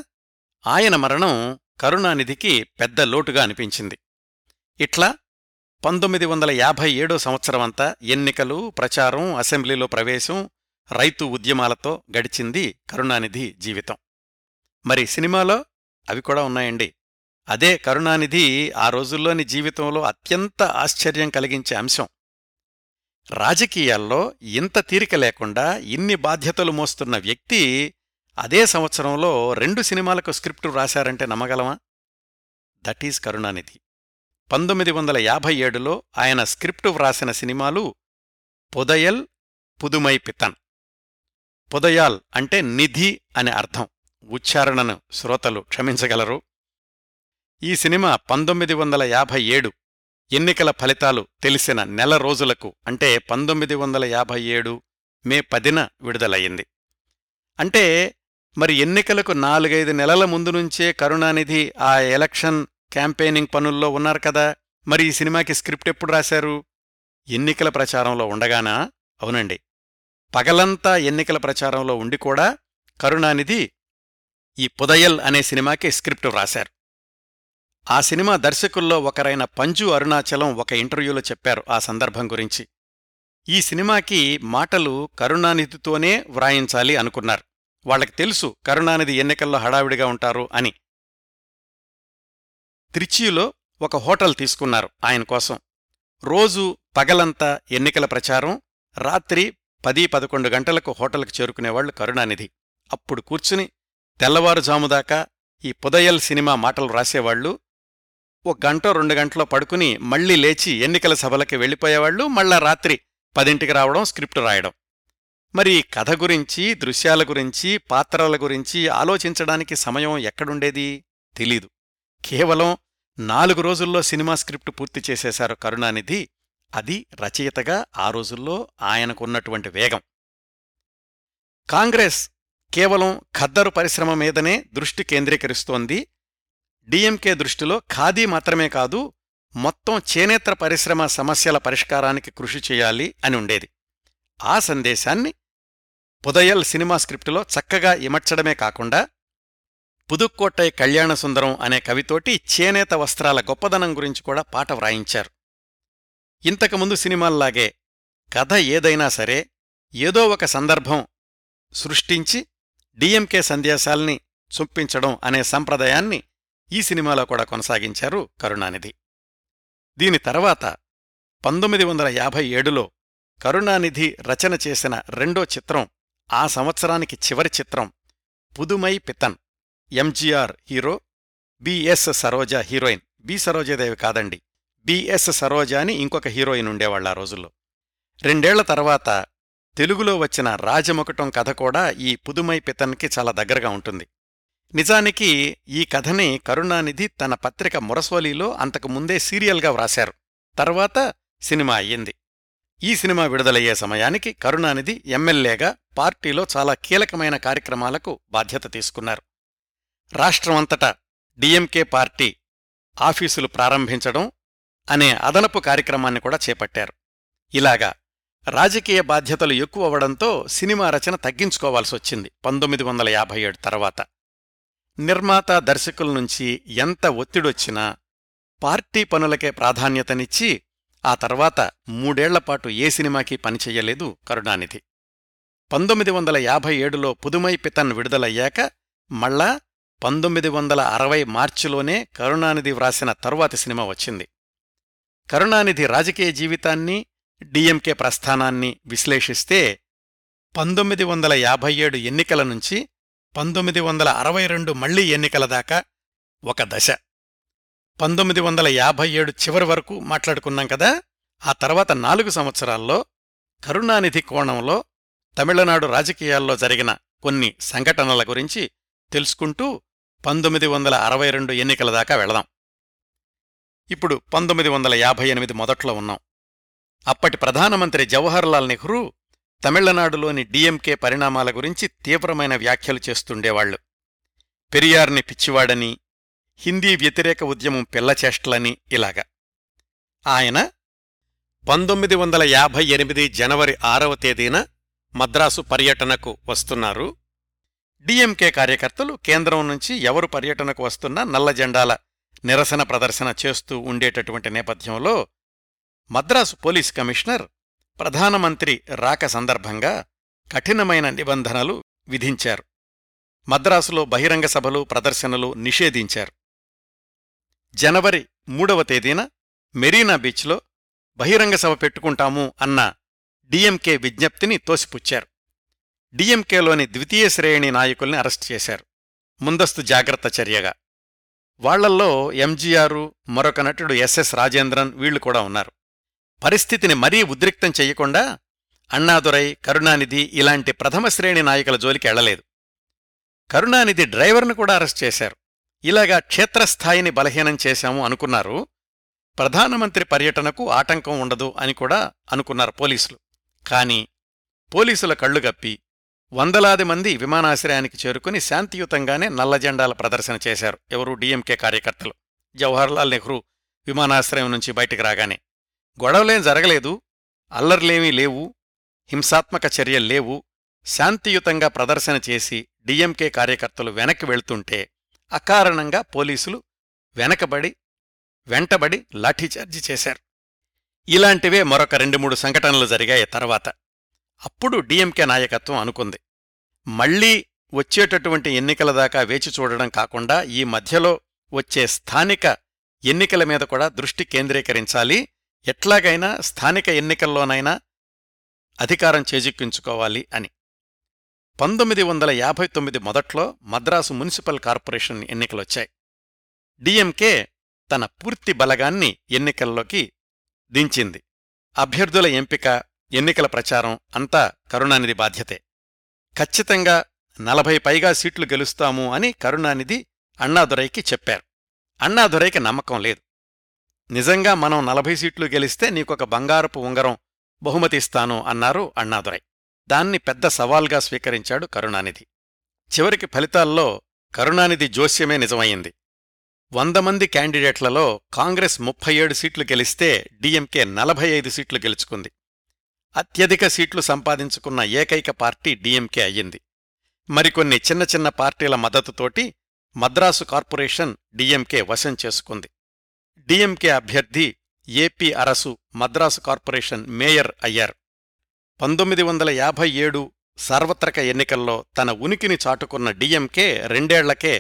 ఆయన మరణం కరుణానిధికి పెద్ద లోటుగా అనిపించింది. ఇట్లా 1957వ సంవత్సరమంతా ఎన్నికలు, ప్రచారం, అసెంబ్లీలో ప్రవేశం, రైతు ఉద్యమాలతో గడిచింది కరుణానిధి జీవితం. మరి సినిమాలో అవి కూడా ఉన్నాయండి. అదే కరుణానిధి ఆ రోజుల్లోని జీవితంలో అత్యంత ఆశ్చర్యం కలిగించే అంశం. రాజకీయాల్లో ఇంత తీరిక లేకుండా ఇన్ని బాధ్యతలు మోస్తున్న వ్యక్తి అదే సంవత్సరంలో 2 సినిమాలకు స్క్రిప్టు రాశారంటే నమ్మగలమా? That is Karunanidhi. 1957లో ఆయన స్క్రిప్టు వ్రాసిన సినిమాలు పొదయల్, పుదుమై పితన్. పొదయాల్ అంటే నిధి అని అర్థం, ఉచ్చారణను శ్రోతలు క్షమించగలరు. ఈ సినిమా 1957 ఎన్నికల ఫలితాలు తెలిసిన నెల రోజులకు, అంటే 1957 మే 10న విడుదలయ్యింది. అంటే మరి ఎన్నికలకు 4-5 నెలల ముందు నుంచే కరుణానిధి ఆ ఎలక్షన్ క్యాంపెయినింగ్ పనుల్లో ఉన్నారు కదా. మరి ఈ సినిమాకి స్క్రిప్ట్ ఎప్పుడు రాశారు? ఎన్నికల ప్రచారంలో ఉండగానా? అవునండి, పగలంతా ఎన్నికల ప్రచారంలో ఉండి కూడా కరుణానిధి ఈ పొదయల్ అనే సినిమాకి స్క్రిప్ట్ వ్రాశారు. ఆ సినిమా దర్శకుల్లో ఒకరైన పంజు అరుణాచలం ఒక ఇంటర్వ్యూలో చెప్పారు ఆ సందర్భం గురించి. ఈ సినిమాకి మాటలు కరుణానిధితోనే వ్రాయించాలి అనుకున్నారు. వాళ్ళకి తెలుసు కరుణానిధి ఎన్నికల్లో హడావిడిగా ఉంటారు అని. త్రిచీలో ఒక హోటల్ తీసుకున్నారు ఆయన కోసం. రోజూ పగలంతా ఎన్నికల ప్రచారం, రాత్రి 10-11 గంటలకు హోటల్కి చేరుకునేవాళ్లు కరుణానిధి. అప్పుడు కూర్చుని తెల్లవారుజాముదాకా ఈ పొదయల్ సినిమా మాటలు రాసేవాళ్లు. 1-2 గంటలో పడుకుని మళ్లీ లేచి ఎన్నికల సభలకి వెళ్ళిపోయేవాళ్లు. మళ్ళా రాత్రి 10ంటికి రావడం, స్క్రిప్టు రాయడం. మరి కథ గురించి, దృశ్యాల గురించి, పాత్రల గురించి ఆలోచించడానికి సమయం ఎక్కడుండేది? తెలీదు. కేవలం 4 రోజుల్లో సినిమా స్క్రిప్టు పూర్తి చేసేశారు కరుణానిధి. అది రచయితగా ఆ రోజుల్లో ఆయనకున్నటువంటి వేగం. కాంగ్రెస్ కేవలం ఖద్దరు పరిశ్రమ మీదనే దృష్టి కేంద్రీకరిస్తోంది. డిఎంకే దృష్టిలో ఖాదీ మాత్రమే కాదు, మొత్తం చేనేత్ర పరిశ్రమ సమస్యల పరిష్కారానికి కృషి చేయాలి అని ఉండేది. ఆ సందేశాన్ని పొదయల్ సినిమా స్క్రిప్టులో చక్కగా ఇమడ్చడమే కాకుండా పుదుక్కోట్టై కళ్యాణసుందరం అనే కవితోటి చేనేత వస్త్రాల గొప్పదనం గురించి కూడా పాట వ్రాయించారు. ఇంతకుముందు సినిమాల్లాగే కథ ఏదైనా సరే ఏదో ఒక సందర్భం సృష్టించి డిఎంకే సందేశాల్ని చొప్పించడం అనే సంప్రదాయాన్ని ఈ సినిమాలో కూడా కొనసాగించారు కరుణానిధి. దీని తర్వాత 1957లో కరుణానిధి రచన చేసిన రెండో చిత్రం, ఆ సంవత్సరానికి చివరి చిత్రం Pudhumai Pithan. MGR hero, BS Saroja heroine. B Sarojadevi కాదండి, బిఎస్ సరోజ అని ఇంకొక హీరోయిన్ ఉండేవాళ్ళ ఆ రోజుల్లో. 2 ఏళ్ల తర్వాత తెలుగులో వచ్చిన రాజముకటం కథ కూడా ఈ పుదుమై పితన్కి చాలా దగ్గరగా ఉంటుంది. నిజానికి ఈ కథని కరుణానిధి తన పత్రిక మురసోలీలో అంతకుముందే సీరియల్గా వ్రాశారు. తర్వాత సినిమా అయ్యింది. ఈ సినిమా విడుదలయ్యే సమయానికి కరుణానిధి ఎమ్మెల్యేగా పార్టీలో చాలా కీలకమైన కార్యక్రమాలకు బాధ్యత తీసుకున్నారు. రాష్ట్రమంతటా డిఎంకే పార్టీ ఆఫీసులు ప్రారంభించడం అనే అదనపు కార్యక్రమాన్ని కూడా చేపట్టారు. ఇలాగా రాజకీయ బాధ్యతలు ఎక్కువవడంతో సినిమా రచన తగ్గించుకోవాల్సొచ్చింది 1957 తర్వాత. నిర్మాత దర్శకుల నుంచి ఎంత ఒత్తిడొచ్చినా పార్టీ పనులకే ప్రాధాన్యతనిచ్చి ఆ తర్వాత 3 ఏళ్లపాటు ఏ సినిమాకి పనిచెయ్యలేదు కరుణానిధి. 1957లో పుదుమై పితన్ విడుదలయ్యాక మళ్ళా 1960 మార్చిలోనే కరుణానిధి వ్రాసిన తరువాతి సినిమా వచ్చింది. కరుణానిధి రాజకీయ జీవితాన్ని, డిఎంకే ప్రస్థానాన్ని విశ్లేషిస్తే 1957 ఎన్నికల నుంచి 1962 మళ్లీ ఎన్నికల దాకా ఒక దశ, 1957 చివరి వరకు మాట్లాడుకున్నాం కదా. ఆ తర్వాత 4 సంవత్సరాల్లో కరుణానిధి కోణంలో తమిళనాడు రాజకీయాల్లో జరిగిన కొన్ని సంఘటనల గురించి తెలుసుకుంటూ 1962 ఎన్నికల దాకా వెళదాం. ఇప్పుడు 1958 మొదట్లో ఉన్నాం. అప్పటి ప్రధానమంత్రి జవహర్లాల్ నెహ్రూ తమిళనాడులోని డిఎంకే పరిణామాల గురించి తీవ్రమైన వ్యాఖ్యలు చేస్తుండేవాళ్లు. పెరియార్ని పిచ్చివాడని, హిందీ వ్యతిరేక ఉద్యమం పిల్లచేష్టలని ఇలాగా. ఆయన 1958 జనవరి 6వ తేదీన మద్రాసు పర్యటనకు వస్తున్నారు. డిఎంకే కార్యకర్తలు కేంద్రం నుంచి ఎవరు పర్యటనకు వస్తున్నా నల్లజెండాల నిరసన ప్రదర్శన చేస్తూ ఉండేటటువంటి నేపథ్యంలో మద్రాసు పోలీస్ కమిషనర్ ప్రధానమంత్రి రాక సందర్భంగా కఠినమైన నిబంధనలు విధించారు. మద్రాసులో బహిరంగ సభలు, ప్రదర్శనలు నిషేధించారు. జనవరి 3వ తేదీన మెరీనా బీచ్లో బహిరంగ సభ పెట్టుకుంటాము అన్న డిఎంకే విజ్ఞప్తిని తోసిపుచ్చారు. డిఎంకేలోని ద్వితీయ శ్రేణి నాయకుల్ని అరెస్టు చేశారు ముందస్తు జాగ్రత్త చర్యగా. వాళ్లల్లో ఎంజీఆర్, మరొక నటుడు ఎస్ఎస్ రాజేంద్రన్ వీళ్లు కూడా ఉన్నారు. పరిస్థితిని మరీ ఉద్రిక్తం చెయ్యకుండా అన్నాదురై, కరుణానిధి ఇలాంటి ప్రథమ శ్రేణి నాయకుల జోలికి వెళ్లలేదు. కరుణానిధి డ్రైవర్ను కూడా అరెస్ట్ చేశారు. ఇలాగా క్షేత్రస్థాయిని బలహీనం చేశాము అనుకున్నారు. ప్రధానమంత్రి పర్యటనకు ఆటంకం ఉండదు అని కూడా అనుకున్నారు పోలీసులు. కాని పోలీసుల కళ్ళుగప్పి వందలాది మంది విమానాశ్రయానికి చేరుకుని శాంతియుతంగానే నల్లజెండాల ప్రదర్శన చేశారు. ఎవరు? డిఎంకే కార్యకర్తలు. జవహర్లాల్ నెహ్రూ విమానాశ్రయం నుంచి బయటికి రాగానే గొడవలేం జరగలేదు, అల్లర్లేమీ లేవు, హింసాత్మక చర్యల్లేవు. శాంతియుతంగా ప్రదర్శన చేసి డిఎంకే కార్యకర్తలు వెనక్కి వెళ్తుంటే అకారణంగా పోలీసులు వెంటబడి లాఠీచార్జి చేశారు. ఇలాంటివే మరొక 2-3 సంఘటనలు జరిగాయి తర్వాత. అప్పుడు డిఎంకే నాయకత్వం అనుకుంది, మళ్లీ వచ్చేటటువంటి ఎన్నికల దాకా వేచి చూడడం కాకుండా ఈ మధ్యలో వచ్చే స్థానిక ఎన్నికల మీద కూడా దృష్టి కేంద్రీకరించాలి, ఎట్లాగైనా స్థానిక ఎన్నికల్లోనైనా అధికారం చేజిక్కించుకోవాలి అని. 1959 మొదట్లో మద్రాసు మున్సిపల్ కార్పొరేషన్ ఎన్నికలొచ్చాయి. డిఎంకే తన పూర్తి బలగాన్ని ఎన్నికల్లోకి దించింది. అభ్యర్థుల ఎంపిక, ఎన్నికల ప్రచారం అంతా కరుణానిధి బాధ్యతే. ఖచ్చితంగా 40 పైగా సీట్లు గెలుస్తాము అని కరుణానిధి అన్నాదురైకి చెప్పారు. అన్నాదురైకి నమ్మకం లేదు. నిజంగా మనం 40 సీట్లు గెలిస్తే నీకొక బంగారపు ఉంగరం బహుమతి ఇస్తాను అన్నారు అన్నాదురై. దాన్ని పెద్ద సవాల్గా స్వీకరించాడు కరుణానిధి. చివరికి ఫలితాల్లో కరుణానిధి జోస్యమే నిజమయ్యింది. 100 మంది క్యాండిడేట్లలో కాంగ్రెస్ 37 సీట్లు గెలిస్తే డిఎంకే 45 సీట్లు గెలుచుకుంది. అత్యధిక సీట్లు సంపాదించుకున్న ఏకైక పార్టీ డిఎంకే అయ్యింది. మరికొన్ని చిన్న చిన్న పార్టీల మద్దతుతోటి మద్రాసు కార్పొరేషన్ డిఎంకే వశం చేసుకుంది. డిఎంకే అభ్యర్థి AP Arasu Madras corporation mayor అయ్యారు. 1957 సార్వత్రక ఎన్నికల్లో తన ఉనికిని చాటుకున్న డిఎంకే 2 ఏళ్లకే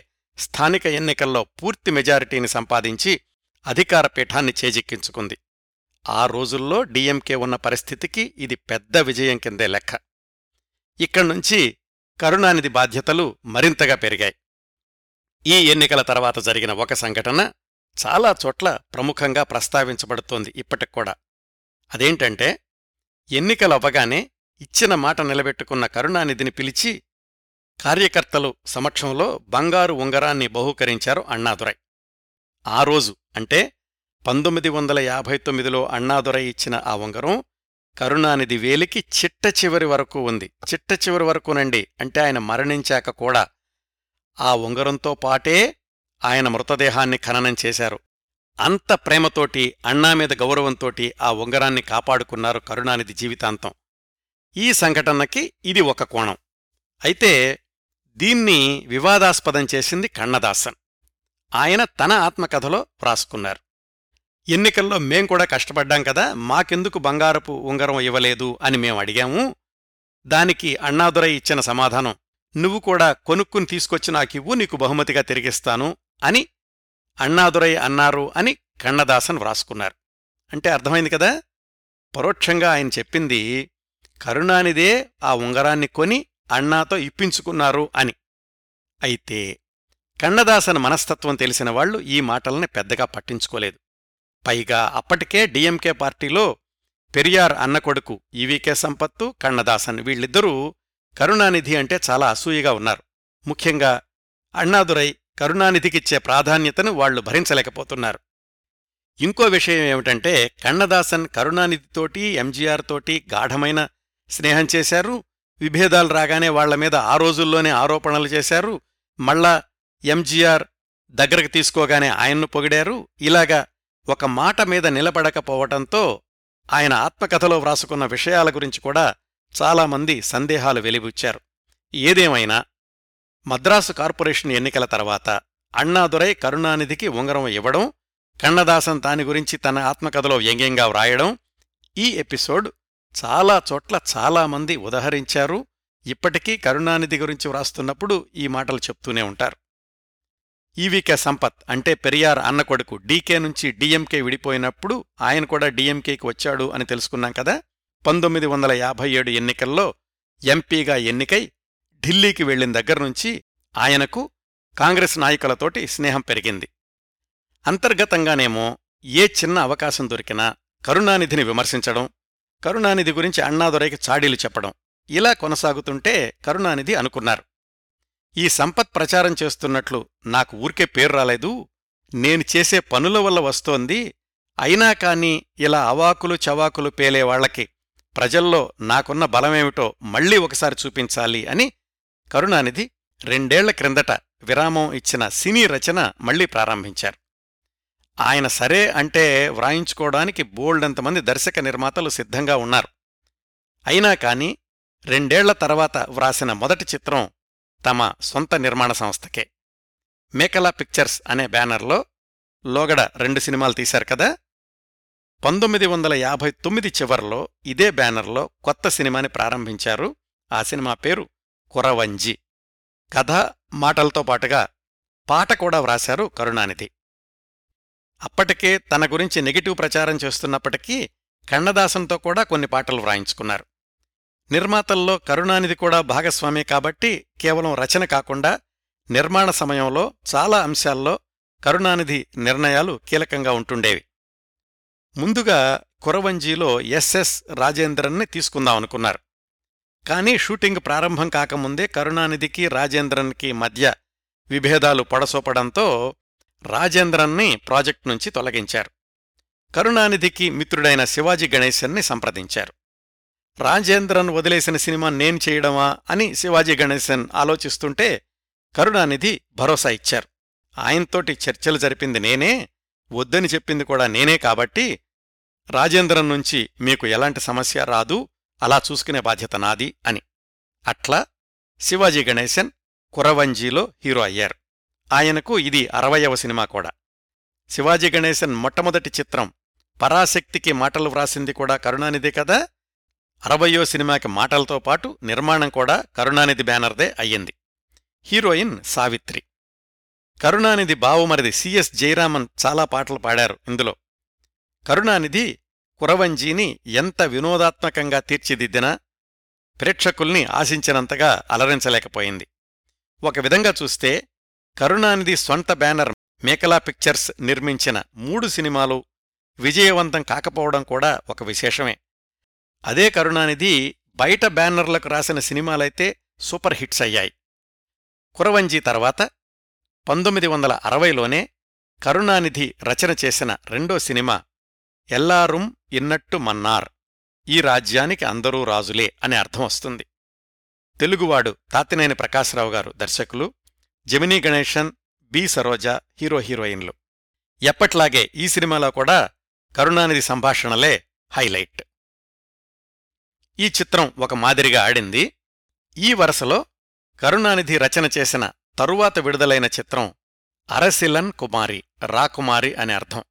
స్థానిక ఎన్నికల్లో పూర్తి మెజారిటీని సంపాదించి అధికార పీఠాన్ని చేజిక్కించుకుంది. ఆ రోజుల్లో డిఎంకే ఉన్న పరిస్థితికి ఇది పెద్ద విజయం కిందే లెక్క. ఇక్కడ్నుంచి కరుణానిధి బాధ్యతలు మరింతగా పెరిగాయి. ఈ ఎన్నికల తర్వాత జరిగిన ఒక సంఘటన చాలా చోట్ల ప్రముఖంగా ప్రస్తావించబడుతోంది ఇప్పటికూడా. అదేంటంటే, ఎన్నికలవ్వగానే ఇచ్చిన మాట నిలబెట్టుకున్న కరుణానిధిని పిలిచి కార్యకర్తలు సమక్షంలో బంగారు ఉంగరాన్ని బహూకరించారు అన్నాదురై. ఆ రోజు అంటే 1959లో అన్నాదురై ఇచ్చిన ఆ ఉంగరం కరుణానిధి వేలికి చిట్టచివరి వరకు ఉంది. చిట్టచివరి వరకునండి, అంటే ఆయన మరణించాక కూడా. ఆ ఉంగరంతో పాటే ఆయన మృతదేహాన్ని ఖననం చేశారు. అంత ప్రేమతోటి, అన్నామీద గౌరవంతోటి ఆ ఉంగరాన్ని కాపాడుకున్నారు కరుణానిధి జీవితాంతం. ఈ సంఘటనకి ఇది ఒక కోణం. అయితే దీన్ని వివాదాస్పదం చేసింది కన్నదాసన్. ఆయన తన ఆత్మకథలో వ్రాసుకున్నారు, ఎన్నికల్లో మేం కూడా కష్టపడ్డాం కదా, మాకెందుకు బంగారపు ఉంగరం ఇవ్వలేదు అని మేం అడిగాము. దానికి అన్నాదురై ఇచ్చిన సమాధానం, నువ్వు కూడా కొనుక్కుని తీసుకొచ్చి నాకివ్వు, నీకు బహుమతిగా తిరిగిస్తాను అని అన్నాదురై అన్నారు అని కన్నదాసన్ వ్రాసుకున్నారు. అంటే అర్థమైంది కదా, పరోక్షంగా ఆయన చెప్పింది కరుణానిదే ఆ ఉంగరాన్ని కొని అన్నాతో ఇప్పించుకున్నారు అని. అయితే కన్నదాసన్ మనస్తత్వం తెలిసిన వాళ్లు ఈ మాటల్ని పెద్దగా పట్టించుకోలేదు. పైగా అప్పటికే డిఎంకే పార్టీలో పెరియార్ అన్న కొడుకు ఈవీకే సంపత్తు, కన్నదాసన్ వీళ్ళిద్దరూ కరుణానిధి అంటే చాలా అసూయగా ఉన్నారు. ముఖ్యంగా అన్నాదురై కరుణానిధికిచ్చే ప్రాధాన్యతను వాళ్లు భరించలేకపోతున్నారు. ఇంకో విషయం ఏమిటంటే, కన్నదాసన్ కరుణానిధితోటి ఎంజీఆర్ తోటి గాఢమైన స్నేహం చేశారు. విభేదాలు రాగానే వాళ్ల మీద ఆ రోజుల్లోనే ఆరోపణలు చేశారు. మళ్ళా ఎంజీఆర్ దగ్గరకు తీసుకోగానే ఆయన్ను పొగిడారు. ఇలాగా ఒక మాట మీద నిలబడకపోవటంతో ఆయన ఆత్మకథలో వ్రాసుకున్న విషయాల గురించి కూడా చాలామంది సందేహాలు వెలిబుచ్చారు. ఏదేమైనా మద్రాసు కార్పొరేషన్ ఎన్నికల తర్వాత అన్నాదురై కరుణానిధికి ఉంగరం ఇవ్వడం, కన్నదాసన్ దాని గురించి తన ఆత్మకథలో వ్యంగ్యంగా వ్రాయడం, ఈ ఎపిసోడ్ చాలా చోట్ల చాలామంది ఉదహరించారు. ఇప్పటికీ కరుణానిధి గురించి వ్రాస్తున్నప్పుడు ఈ మాటలు చెప్తూనే ఉంటారు. ఈవీకే సంపత్ అంటే పెరియార్ అన్న కొడుకు డీకే నుంచి డిఎంకే విడిపోయినప్పుడు ఆయన కూడా డిఎంకేకి వచ్చాడు అని తెలుసుకున్నాం కదా. 1957 ఎన్నికల్లో ఎంపీగా ఎన్నికై ఢిల్లీకి వెళ్లిన దగ్గర్నుంచి ఆయనకు కాంగ్రెస్ నాయకులతోటి స్నేహం పెరిగింది. అంతర్గతంగానేమో ఏ చిన్న అవకాశం దొరికినా కరుణానిధిని విమర్శించడం, కరుణానిధి గురించి అన్నాదురైకి చాడీలు చెప్పడం, ఇలా కొనసాగుతుంటే కరుణానిధి అనుకున్నారు, ఈ సంపత్ ప్రచారం చేస్తున్నట్లు నాకు ఊరికే పేరు రాలేదు, నేను చేసే పనుల వల్ల వస్తోంది. అయినా కానీ ఇలా అవాకులు చవాకులు పేలేవాళ్లకి ప్రజల్లో నాకున్న బలమేమిటో మళ్లీ ఒకసారి చూపించాలి అని కరుణానిధి 2 ఏళ్ల క్రిందట విరామం ఇచ్చిన సినీ రచన మళ్లీ ప్రారంభించారు. ఆయన సరే అంటే వ్రాయించుకోవడానికి బోల్డంతమంది దర్శక నిర్మాతలు సిద్ధంగా ఉన్నారు. అయినా కాని 2 ఏళ్ల తర్వాత వ్రాసిన మొదటి చిత్రం తమ సొంత నిర్మాణ సంస్థకే. మేకలా పిక్చర్స్ అనే బ్యానర్లో లోగడ 2 సినిమాలు తీశారు కదా. 1959 చివర్లో ఇదే బ్యానర్లో కొత్త సినిమాని ప్రారంభించారు. ఆ సినిమా పేరు కురవంజి. కథ మాటలతో పాటుగా పాట కూడా వ్రాశారు కరుణానిధి. అప్పటికే తన గురించి నెగిటివ్ ప్రచారం చేస్తున్నప్పటికీ కన్నదాసంతో కూడా కొన్ని పాటలు వ్రాయించుకున్నారు. నిర్మాతల్లో కరుణానిధి కూడా భాగస్వామే కాబట్టి కేవలం రచన కాకుండా నిర్మాణ సమయంలో చాలా అంశాల్లో కరుణానిధి నిర్ణయాలు కీలకంగా ఉంటుండేవి. ముందుగా కురవంజీలో ఎస్ఎస్ రాజేంద్రన్ని తీసుకుందామనుకున్నారు. కానీ షూటింగ్ ప్రారంభం కాకముందే కరుణానిధికి రాజేంద్రన్కి మధ్య విభేదాలు పొడసోపడంతో రాజేంద్రన్ని ప్రాజెక్టు నుంచి తొలగించారు. కరుణానిధికి మిత్రుడైన శివాజీ గణేశన్ని సంప్రదించారు. రాజేంద్రన్ వదిలేసిన సినిమా నేను చేయడమా అని శివాజీ గణేశన్ ఆలోచిస్తుంటే కరుణానిధి భరోసా ఇచ్చారు, ఆయనతోటి చర్చలు జరిపింది నేనే, వద్దని చెప్పింది కూడా నేనే, కాబట్టి రాజేంద్రన్ నుంచి మీకు ఎలాంటి సమస్య రాదు, అలా చూసుకునే బాధ్యత నాది అని. అట్లా శివాజీ గణేశన్ కురవంజీలో హీరో అయ్యారు. ఆయనకు ఇది 60వ సినిమా కూడా. శివాజీ గణేశన్ మొట్టమొదటి చిత్రం పరాశక్తికి మాటలు వ్రాసింది కూడా కరుణానిధి కదా. 60వ సినిమాకి మాటలతో పాటు నిర్మాణం కూడా కరుణానిధి బ్యానర్దే అయ్యింది. హీరోయిన్ సావిత్రి. కరుణానిధి బావుమరిది సిఎస్ జయరామన్ చాలా పాటలు పాడారు ఇందులో. కరుణానిధి కురవంజీని ఎంత వినోదాత్మకంగా తీర్చిదిద్దినా ప్రేక్షకుల్ని ఆశించినంతగా అలరించలేకపోయింది. ఒక విధంగా చూస్తే కరుణానిధి స్వంత బ్యానర్ మేకలా పిక్చర్స్ నిర్మించిన 3 సినిమాలు విజయవంతం కాకపోవడం కూడా ఒక విశేషమే. అదే కరుణానిధి బయట బ్యానర్లకు రాసిన సినిమాలైతే సూపర్ హిట్స్ అయ్యాయి. కురవంజీ తర్వాత 1960లోనే కరుణానిధి రచన చేసిన రెండో సినిమా ఎల్లారూం ఇన్నట్టు మన్నార్, ఈ రాజ్యానికి అందరూ రాజులే అనే అర్థం వస్తుంది. తెలుగువాడు తాతినేని ప్రకాశ్రావు గారు దర్శకులు, జెమినీ గణేశన్, బి సరోజ హీరో హీరోయిన్లు. ఎప్పట్లాగే ఈ సినిమాలో కూడా కరుణానిధి సంభాషణలే హైలైట్. ఈ చిత్రం ఒక మాదిరిగా ఆడింది. ఈ వరుసలో కరుణానిధి రచన చేసిన తరువాత విడుదలైన చిత్రం అరసిలన్ కుమారి, రాకుమారి అనే అర్థం.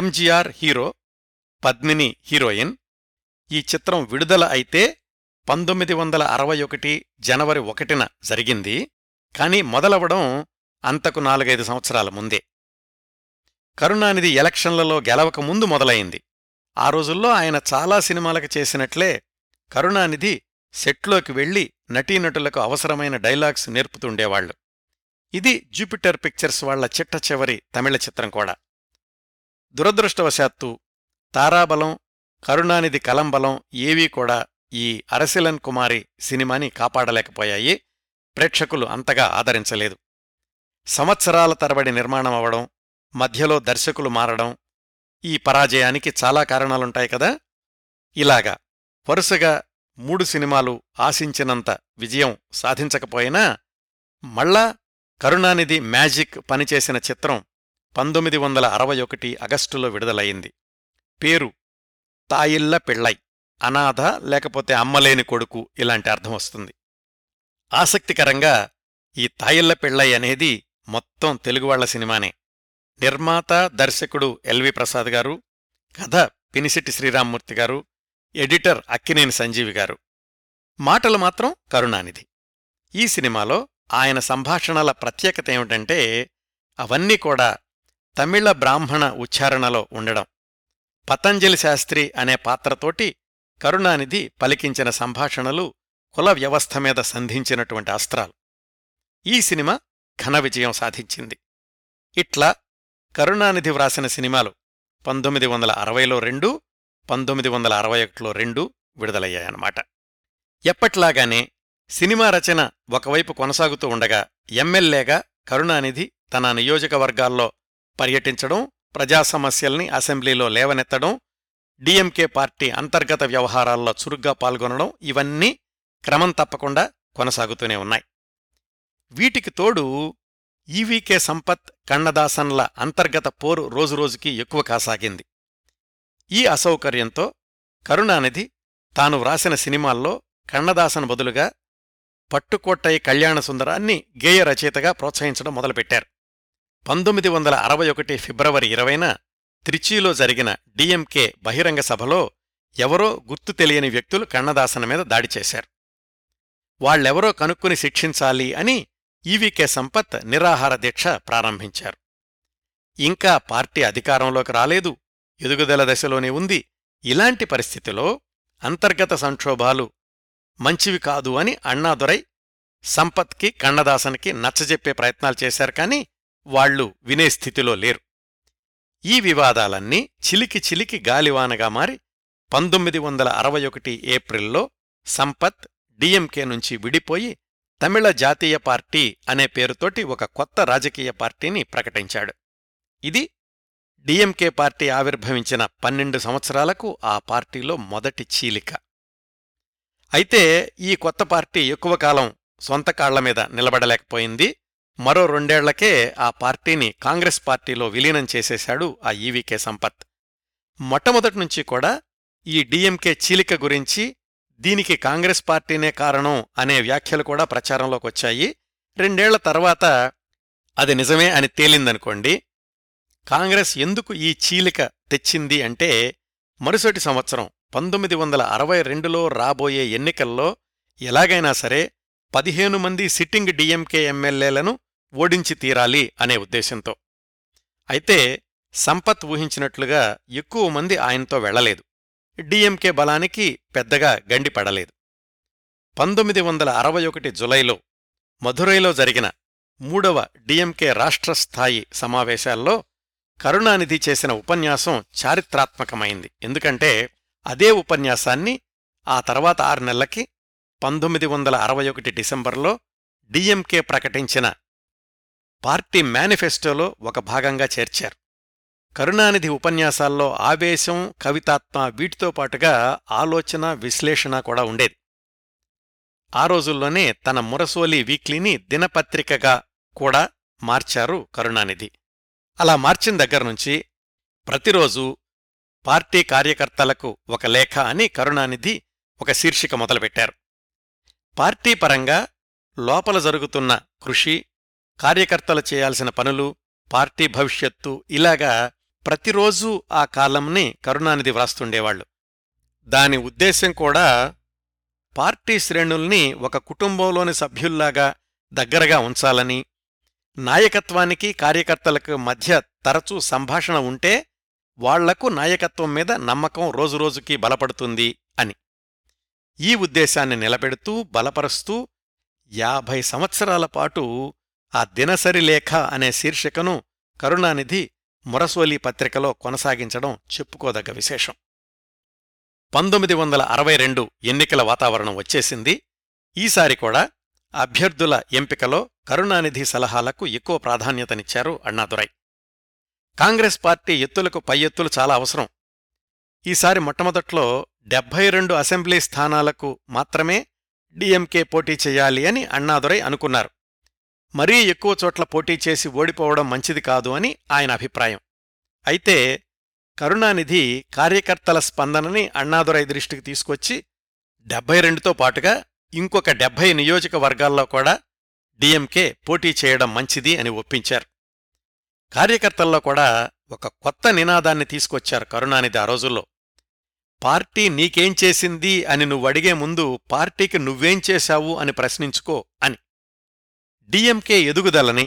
MGR hero, Padmini heroine. ఈ చిత్రం విడుదల అయితే 1961 జనవరి 1న జరిగింది, కానీ మొదలవడం అంతకు 4-5 సంవత్సరాల ముందే. కరుణానిధి ఎలక్షన్లలో గెలవకముందు మొదలైంది. ఆ రోజుల్లో ఆయన చాలా సినిమాలకు చేసినట్లే కరుణానిధి సెట్లోకి వెళ్లి నటీనటులకు అవసరమైన డైలాగ్స్ నేర్పుతుండేవాళ్లు. ఇది జూపిటర్ పిక్చర్స్ వాళ్ల చిట్ట చివరి తమిళ చిత్రం కూడా. దురదృష్టవశాత్తు తారాబలం, కరుణానిధి కలంబలం ఏవీ కూడా ఈ అరసిలన్ కుమారి సినిమాని కాపాడలేకపోయాయి. ప్రేక్షకులు అంతగా ఆదరించలేదు. సంవత్సరాల తరబడి నిర్మాణమవడం, మధ్యలో దర్శకులు మారడం, ఈ పరాజయానికి చాలా కారణాలుంటాయి కదా. ఇలాగా వరుసగా 3 సినిమాలు ఆశించినంత విజయం సాధించకపోయినా మళ్ళా కరుణానిధి మ్యాజిక్ పనిచేసిన చిత్రం 1961 ఆగస్టులో విడుదలయింది. పేరు తాయిల్ల పిళ్ళై, అనాథ లేకపోతే అమ్మలేని కొడుకు ఇలాంటి అర్థం వస్తుంది. ఆసక్తికరంగా ఈ తాయిల్ల పిళ్ళై అనేది మొత్తం తెలుగువాళ్ల సినిమానే. నిర్మాత దర్శకుడు ఎల్వి ప్రసాద్ గారు, కథ పినిసిటి శ్రీరామ్మూర్తి గారు, ఎడిటర్ అక్కినేని సంజీవి గారు, మాటలు మాత్రం కరుణానిధి. ఈ సినిమాలో ఆయన సంభాషణల ప్రత్యేకత ఏమిటంటే అవన్నీ కూడా తమిళ బ్రాహ్మణ ఉచ్చారణలో ఉండడం. పతంజలి శాస్త్రి అనే పాత్రతోటి కరుణానిధి పలికించిన సంభాషణలు కుల వ్యవస్థ మీద సంధించినటువంటి అస్త్రాలు. ఈ సినిమా ఘన విజయం సాధించింది. ఇట్లా కరుణానిధి వ్రాసిన సినిమాలు 1960లో 2, 1961లో 2 విడుదలయ్యాయన్నమాట. ఎప్పట్లాగానే సినిమా రచన ఒకవైపు కొనసాగుతూ ఉండగా ఎమ్మెల్యేగా కరుణానిధి తన నియోజకవర్గాల్లో పర్యటించడం, ప్రజా సమస్యల్ని అసెంబ్లీలో లేవనెత్తడం, డిఎంకే పార్టీ అంతర్గత వ్యవహారాల్లో చురుగ్గా పాల్గొనడం ఇవన్నీ క్రమం తప్పకుండా కొనసాగుతూనే ఉన్నాయి. వీటికి తోడు ఈవీకే సంపత్, కన్నదాసన్ల అంతర్గత పోరు రోజురోజుకి ఎక్కువ కాసాగింది. ఈ అసౌకర్యంతో కరుణానిధి తాను వ్రాసిన సినిమాల్లో కన్నదాసన్ బదులుగా పట్టుకోట్టయ్య కళ్యాణసుందరాన్ని గేయ రచయితగా ప్రోత్సహించడం మొదలుపెట్టారు. 1961 ఫిబ్రవరి 20న త్రిచీలో జరిగిన డిఎంకే బహిరంగ సభలో ఎవరో గుర్తు తెలియని వ్యక్తులు కన్నదాసన్ మీద దాడి చేశారు. వాళ్లెవరో కనుక్కుని శిక్షించాలి అని ఈవీకే సంపత్ నిరాహార దీక్ష ప్రారంభించారు. ఇంకా పార్టీ అధికారంలోకి రాలేదు, ఎదుగుదల దశలోనే ఉంది. ఇలాంటి పరిస్థితిలో అంతర్గత సంక్షోభాలు మంచివి కాదు అని అన్నాదురై సంపత్కి, కన్నదాసన్కి నచ్చజెప్పే ప్రయత్నాలు చేశారు, కానీ వాళ్లు వినే స్థితిలో లేరు. ఈ వివాదాలన్నీ చిలికి చిలికి గాలివానగా మారి 1961 ఏప్రిల్లో సంపత్ డిఎంకే నుంచి విడిపోయి తమిళ జాతీయ పార్టీ అనే పేరుతోటి ఒక కొత్త రాజకీయ పార్టీని ప్రకటించాడు. ఇది డిఎంకే పార్టీ ఆవిర్భవించిన 12 సంవత్సరాలకు ఆ పార్టీలో మొదటి చీలిక. అయితే ఈ కొత్త పార్టీ ఎక్కువ కాలం సొంత కాళ్ల మీద నిలబడలేకపోయింది. మరో 2 ఏళ్లకే ఆ పార్టీని కాంగ్రెస్ పార్టీలో విలీనం చేసేశాడు ఆ ఈవీకే సంపత్. మొట్టమొదటినుంచి కూడా ఈ డిఎంకే చీలిక గురించి దీనికి కాంగ్రెస్ పార్టీనే కారణం అనే వ్యాఖ్యలు కూడా ప్రచారంలోకొచ్చాయి. 2 ఏళ్ల తర్వాత అది నిజమే అని తేలిందనుకోండి. కాంగ్రెస్ ఎందుకు ఈ చీలిక తెచ్చింది అంటే మరుసటి సంవత్సరం 1962లో రాబోయే ఎన్నికల్లో ఎలాగైనా సరే 15 మంది సిట్టింగ్ డిఎంకే ఎమ్మెల్యేలను ఓడించి తీరాలి అనే ఉద్దేశంతో. అయితే సంపత్ ఊహించినట్లుగా ఎక్కువ మంది ఆయనతో వెళ్లలేదు. డిఎంకే బలానికి పెద్దగా గండిపడలేదు. 1961 జులైలో మధురైలో జరిగిన 3వ డిఎంకే రాష్ట్ర స్థాయి సమావేశాల్లో కరుణానిధి చేసిన ఉపన్యాసం చారిత్రాత్మకమైంది. ఎందుకంటే అదే ఉపన్యాసాన్ని ఆ తర్వాత 6 నెలలకి 1961 డిసెంబర్లో డిఎంకే ప్రకటించిన పార్టీ మేనిఫెస్టోలో ఒక భాగంగా చేర్చారు. కరుణానిధి ఉపన్యాసాల్లో ఆవేశం, కవితాత్మ వీటితో పాటుగా ఆలోచన, విశ్లేషణ కూడా ఉండేది. ఆ రోజుల్లోనే తన మురసోలి వీక్లీని దినపత్రికగా కూడా మార్చారు కరుణానిధి. అలా మార్చిన దగ్గర్నుంచి ప్రతిరోజు పార్టీ కార్యకర్తలకు ఒక లేఖ అని కరుణానిధి ఒక శీర్షిక మొదలుపెట్టారు. పార్టీ పరంగా లోపల జరుగుతున్న కృషి, కార్యకర్తలు చేయాల్సిన పనులు, పార్టీ భవిష్యత్తు, ఇలాగా ప్రతిరోజూ ఆ కాలంని కరుణానిధి వ్రాస్తుండేవాళ్లు. దాని ఉద్దేశ్యం కూడా పార్టీ శ్రేణుల్ని ఒక కుటుంబంలోని సభ్యుల్లాగా దగ్గరగా ఉంచాలని, నాయకత్వానికి కార్యకర్తలకు మధ్య తరచూ సంభాషణ ఉంటే వాళ్లకు నాయకత్వం మీద నమ్మకం రోజురోజుకీ బలపడుతుంది అని. ఈ ఉద్దేశాన్ని నిలబెడుతూ బలపరుస్తూ 50 సంవత్సరాల పాటు ఆ దినసరి లేఖ అనే శీర్షికను కరుణానిధి మురసోలి పత్రికలో కొనసాగించడం చెప్పుకోదగ్గ విశేషం. 1962 ఎన్నికల వాతావరణం వచ్చేసింది. ఈసారి కూడా అభ్యర్థుల ఎంపికలో కరుణానిధి సలహాలకు ఎక్కువ ప్రాధాన్యతనిచ్చారు అన్నాదురై. కాంగ్రెస్ పార్టీ ఎత్తులకు పై ఎత్తులు చాలా అవసరం. ఈసారి మొట్టమొదట్లో 72 అసెంబ్లీ స్థానాలకు మాత్రమే డిఎంకే పోటీ చేయాలి అని అన్నాదురై అనుకున్నారు. మరీ ఎక్కువ చోట్ల పోటీ చేసి ఓడిపోవడం మంచిది కాదు అని ఆయన అభిప్రాయం. అయితే కరుణానిధి కార్యకర్తల స్పందనని అన్నాదురై దృష్టికి తీసుకొచ్చి 72తో పాటుగా ఇంకొక 70 నియోజకవర్గాల్లో కూడా డిఎంకే పోటీ చేయడం మంచిది అని ఒప్పించారు. కార్యకర్తల్లో కూడా ఒక కొత్త నినాదాన్ని తీసుకొచ్చారు కరుణానిధి ఆ రోజుల్లో. పార్టీ నీకేం చేసింది అని నువ్వడిగే ముందు పార్టీకి నువ్వేం చేశావు అని ప్రశ్నించుకో అని. డిఎంకే ఎదుగుదలని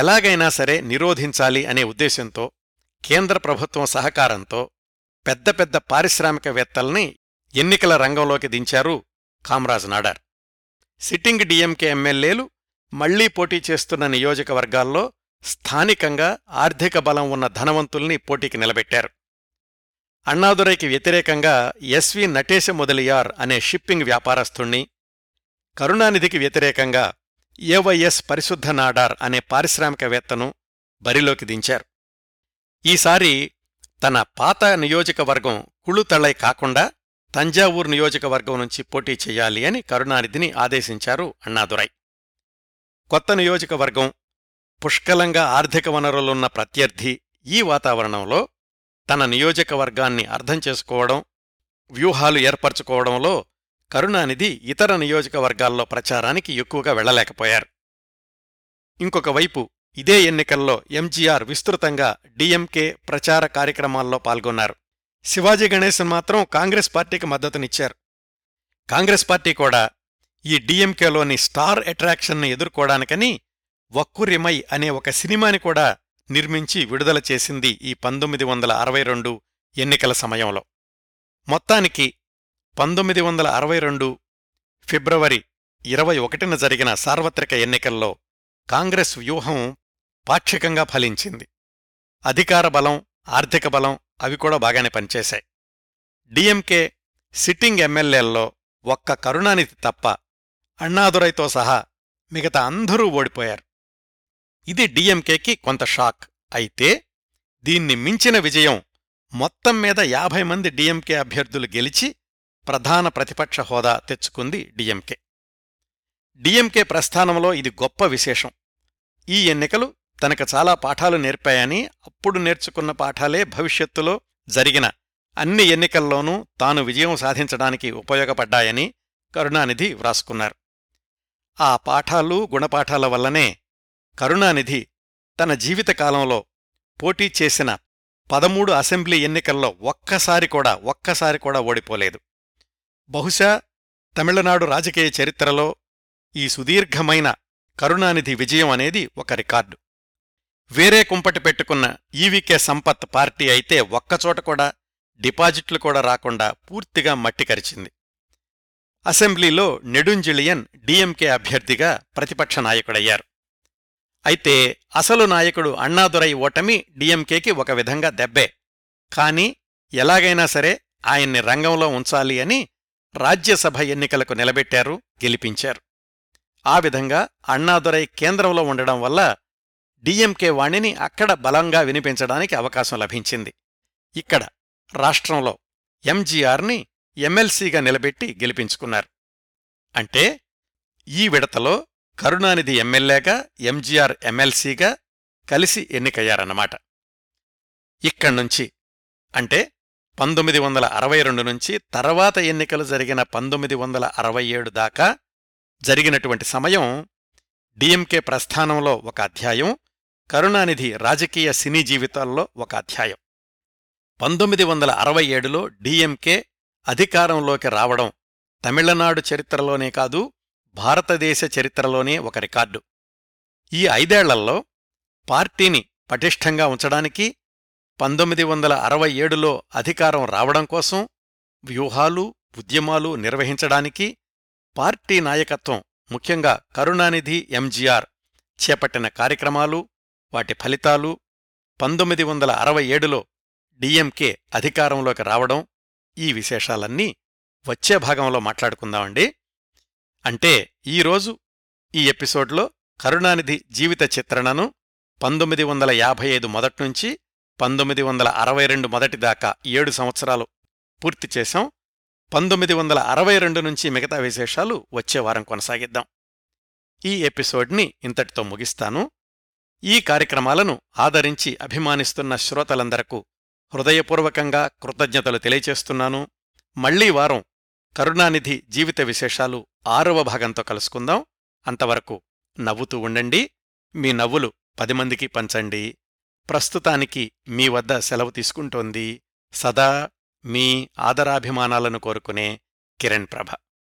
ఎలాగైనా సరే నిరోధించాలి అనే ఉద్దేశంతో కేంద్ర ప్రభుత్వం సహకారంతో పెద్ద పెద్ద పారిశ్రామికవేత్తల్ని ఎన్నికల రంగంలోకి దించారు కామ్రాజ్ నాడార్. సిట్టింగ్ డిఎంకే ఎమ్మెల్యేలు మళ్లీ పోటీ చేస్తున్న నియోజకవర్గాల్లో స్థానికంగా ఆర్థిక బలం ఉన్న ధనవంతుల్ని పోటీకి నిలబెట్టారు. అన్నాదురైకి వ్యతిరేకంగా ఎస్వి నటేశ మొదలియార్ అనే షిప్పింగ్ వ్యాపారస్తుణ్ణి, కరుణానిధికి వ్యతిరేకంగా ఏవైఎస్ పరిశుద్ధ నాడార్ అనే పారిశ్రామికవేత్తను బరిలోకి దించారు. ఈసారి తన పాత నియోజకవర్గం కుళుతళై కాకుండా తంజావూరు నియోజకవర్గం నుంచి పోటీ చేయాలి అని కరుణానిధిని ఆదేశించారు అన్నాదురై. కొత్త నియోజకవర్గం, పుష్కలంగా ఆర్థిక వనరులున్న ప్రత్యర్థి, ఈ వాతావరణంలో తన నియోజకవర్గాన్ని అర్థం చేసుకోవడం, వ్యూహాలు ఏర్పరచుకోవడంలో కరుణానిధి ఇతర నియోజకవర్గాల్లో ప్రచారానికి ఎక్కువగా వెళ్లలేకపోయారు. ఇంకొక వైపు ఇదే ఎన్నికల్లో ఎంజీఆర్ విస్తృతంగా డిఎంకే ప్రచార కార్యక్రమాల్లో పాల్గొన్నారు. శివాజీ గణేశన్ మాత్రం కాంగ్రెస్ పార్టీకి మద్దతునిచ్చారు. కాంగ్రెస్ పార్టీ కూడా ఈ డిఎంకేలోని స్టార్ అట్రాక్షన్ని ఎదుర్కోవడానికని వక్కురిమై అనే ఒక సినిమాని కూడా నిర్మించి విడుదల చేసింది ఈ 1962 ఎన్నికల సమయంలో. మొత్తానికి 1962 ఫిబ్రవరి 21న జరిగిన సార్వత్రిక ఎన్నికల్లో కాంగ్రెస్ వ్యూహం పాక్షికంగా ఫలించింది. అధికార బలం, ఆర్థిక బలం అవి కూడా బాగానే పనిచేశాయి. డిఎంకే సిట్టింగ్ ఎమ్మెల్యేల్లో ఒక్క కరుణానిధి తప్ప అన్నాదురైతో సహా మిగతా అందరూ ఓడిపోయారు. ఇది డిఎంకేకి కొంత షాక్. అయితే దీన్ని మించిన విజయం, మొత్తం మీద 50 మంది డిఎంకే అభ్యర్థులు గెలిచి ప్రధాన ప్రతిపక్ష హోదా తెచ్చుకుంది డిఎంకే. డిఎంకే ప్రస్థానంలో ఇది గొప్ప విశేషం. ఈ ఎన్నికలు తనకు చాలా పాఠాలు నేర్పాయని, అప్పుడు నేర్చుకున్న పాఠాలే భవిష్యత్తులో జరిగిన అన్ని ఎన్నికల్లోనూ తాను విజయం సాధించడానికి ఉపయోగపడ్డాయని కరుణానిధి వ్రాసుకున్నారు. ఆ పాఠాలు, గుణపాఠాల వల్లనే కరుణానిధి తన జీవితకాలంలో పోటీ చేసిన 13 అసెంబ్లీ ఎన్నికల్లో ఒక్కసారి కూడా ఓడిపోలేదు. బహుశా తమిళనాడు రాజకీయ చరిత్రలో ఈ సుదీర్ఘమైన కరుణానిధి విజయం అనేది ఒక రికార్డు. వేరే కుంపటి పెట్టుకున్న ఈవీకే సంపత్ పార్టీ అయితే ఒక్కచోట కూడా డిపాజిట్లు కూడా రాకుండా పూర్తిగా మట్టి కరిచింది. అసెంబ్లీలో నెడుంజిలియన్ డిఎంకే అభ్యర్థిగా ప్రతిపక్ష నాయకుడయ్యారు. అయితే అసలు నాయకుడు అన్నాదురై ఓటమి డిఎంకేకి ఒక విధంగా దెబ్బే. కాని ఎలాగైనా సరే ఆయన్ని రంగంలో ఉంచాలి అని రాజ్యసభ ఎన్నికలకు నిలబెట్టారు, గెలిపించారు. ఆ విధంగా అన్నాదురై కేంద్రంలో ఉండడం వల్ల డిఎంకే వాణిని అక్కడ బలంగా వినిపించడానికి అవకాశం లభించింది. ఇక్కడ రాష్ట్రంలో ఎంజీఆర్ని ఎమ్మెల్సీగా నిలబెట్టి గెలిపించుకున్నారు. అంటే ఈ విడతలో కరుణానిధి ఎమ్మెల్యేగా, ఎంజీఆర్ ఎమ్మెల్సీగా కలిసి ఎన్నికయ్యారన్నమాట. ఇక్కడ్నుంచి అంటే 1962 నుంచి తర్వాత ఎన్నికలు జరిగిన 1967 దాకా జరిగినటువంటి సమయం డిఎంకే ప్రస్థానంలో ఒక అధ్యాయం, కరుణానిధి రాజకీయ సినీ జీవితాల్లో ఒక అధ్యాయం. 1967లో డిఎంకే అధికారంలోకి రావడం తమిళనాడు చరిత్రలోనే కాదు, భారతదేశ చరిత్రలోనే ఒక రికార్డు. ఈ 5 ఏళ్లలో పార్టీని పటిష్టంగా ఉంచడానికి, 1967లో అధికారం రావడం కోసం వ్యూహాలు, ఉద్యమాలు నిర్వహించడానికి పార్టీ నాయకత్వం, ముఖ్యంగా కరుణానిధి, ఎంజీఆర్ చేపట్టిన కార్యక్రమాలు, వాటి ఫలితాలు, 1967లో డిఎంకే అధికారంలోకి రావడం, ఈ విశేషాలన్నీ వచ్చే భాగంలో మాట్లాడుకుందామండి. అంటే ఈరోజు ఈ ఎపిసోడ్లో కరుణానిధి జీవిత చిత్రణను 1955 మొదట్నుంచి 1962 మొదటిదాకా 7 సంవత్సరాలు పూర్తి చేశాం. 1962 నుంచి మిగతా విశేషాలు వచ్చేవారం కొనసాగిద్దాం. ఈ ఎపిసోడ్ని ఇంతటితో ముగిస్తాను. ఈ కార్యక్రమాలను ఆదరించి అభిమానిస్తున్న శ్రోతలందరకు హృదయపూర్వకంగా కృతజ్ఞతలు తెలియచేస్తున్నాను. మళ్లీ వారం కరుణానిధి జీవిత విశేషాలు 6వ భాగంతో కలుసుకుందాం. అంతవరకు నవ్వుతూ ఉండండి. మీ నవ్వులు 10 మందికి పంచండి. ప్రస్తుతానికి మీ వద్ద సెలవు తీసుకుంటోంది సదా మీ ఆదరాభిమానాలను కోరుకునే కిరణ్ ప్రభ.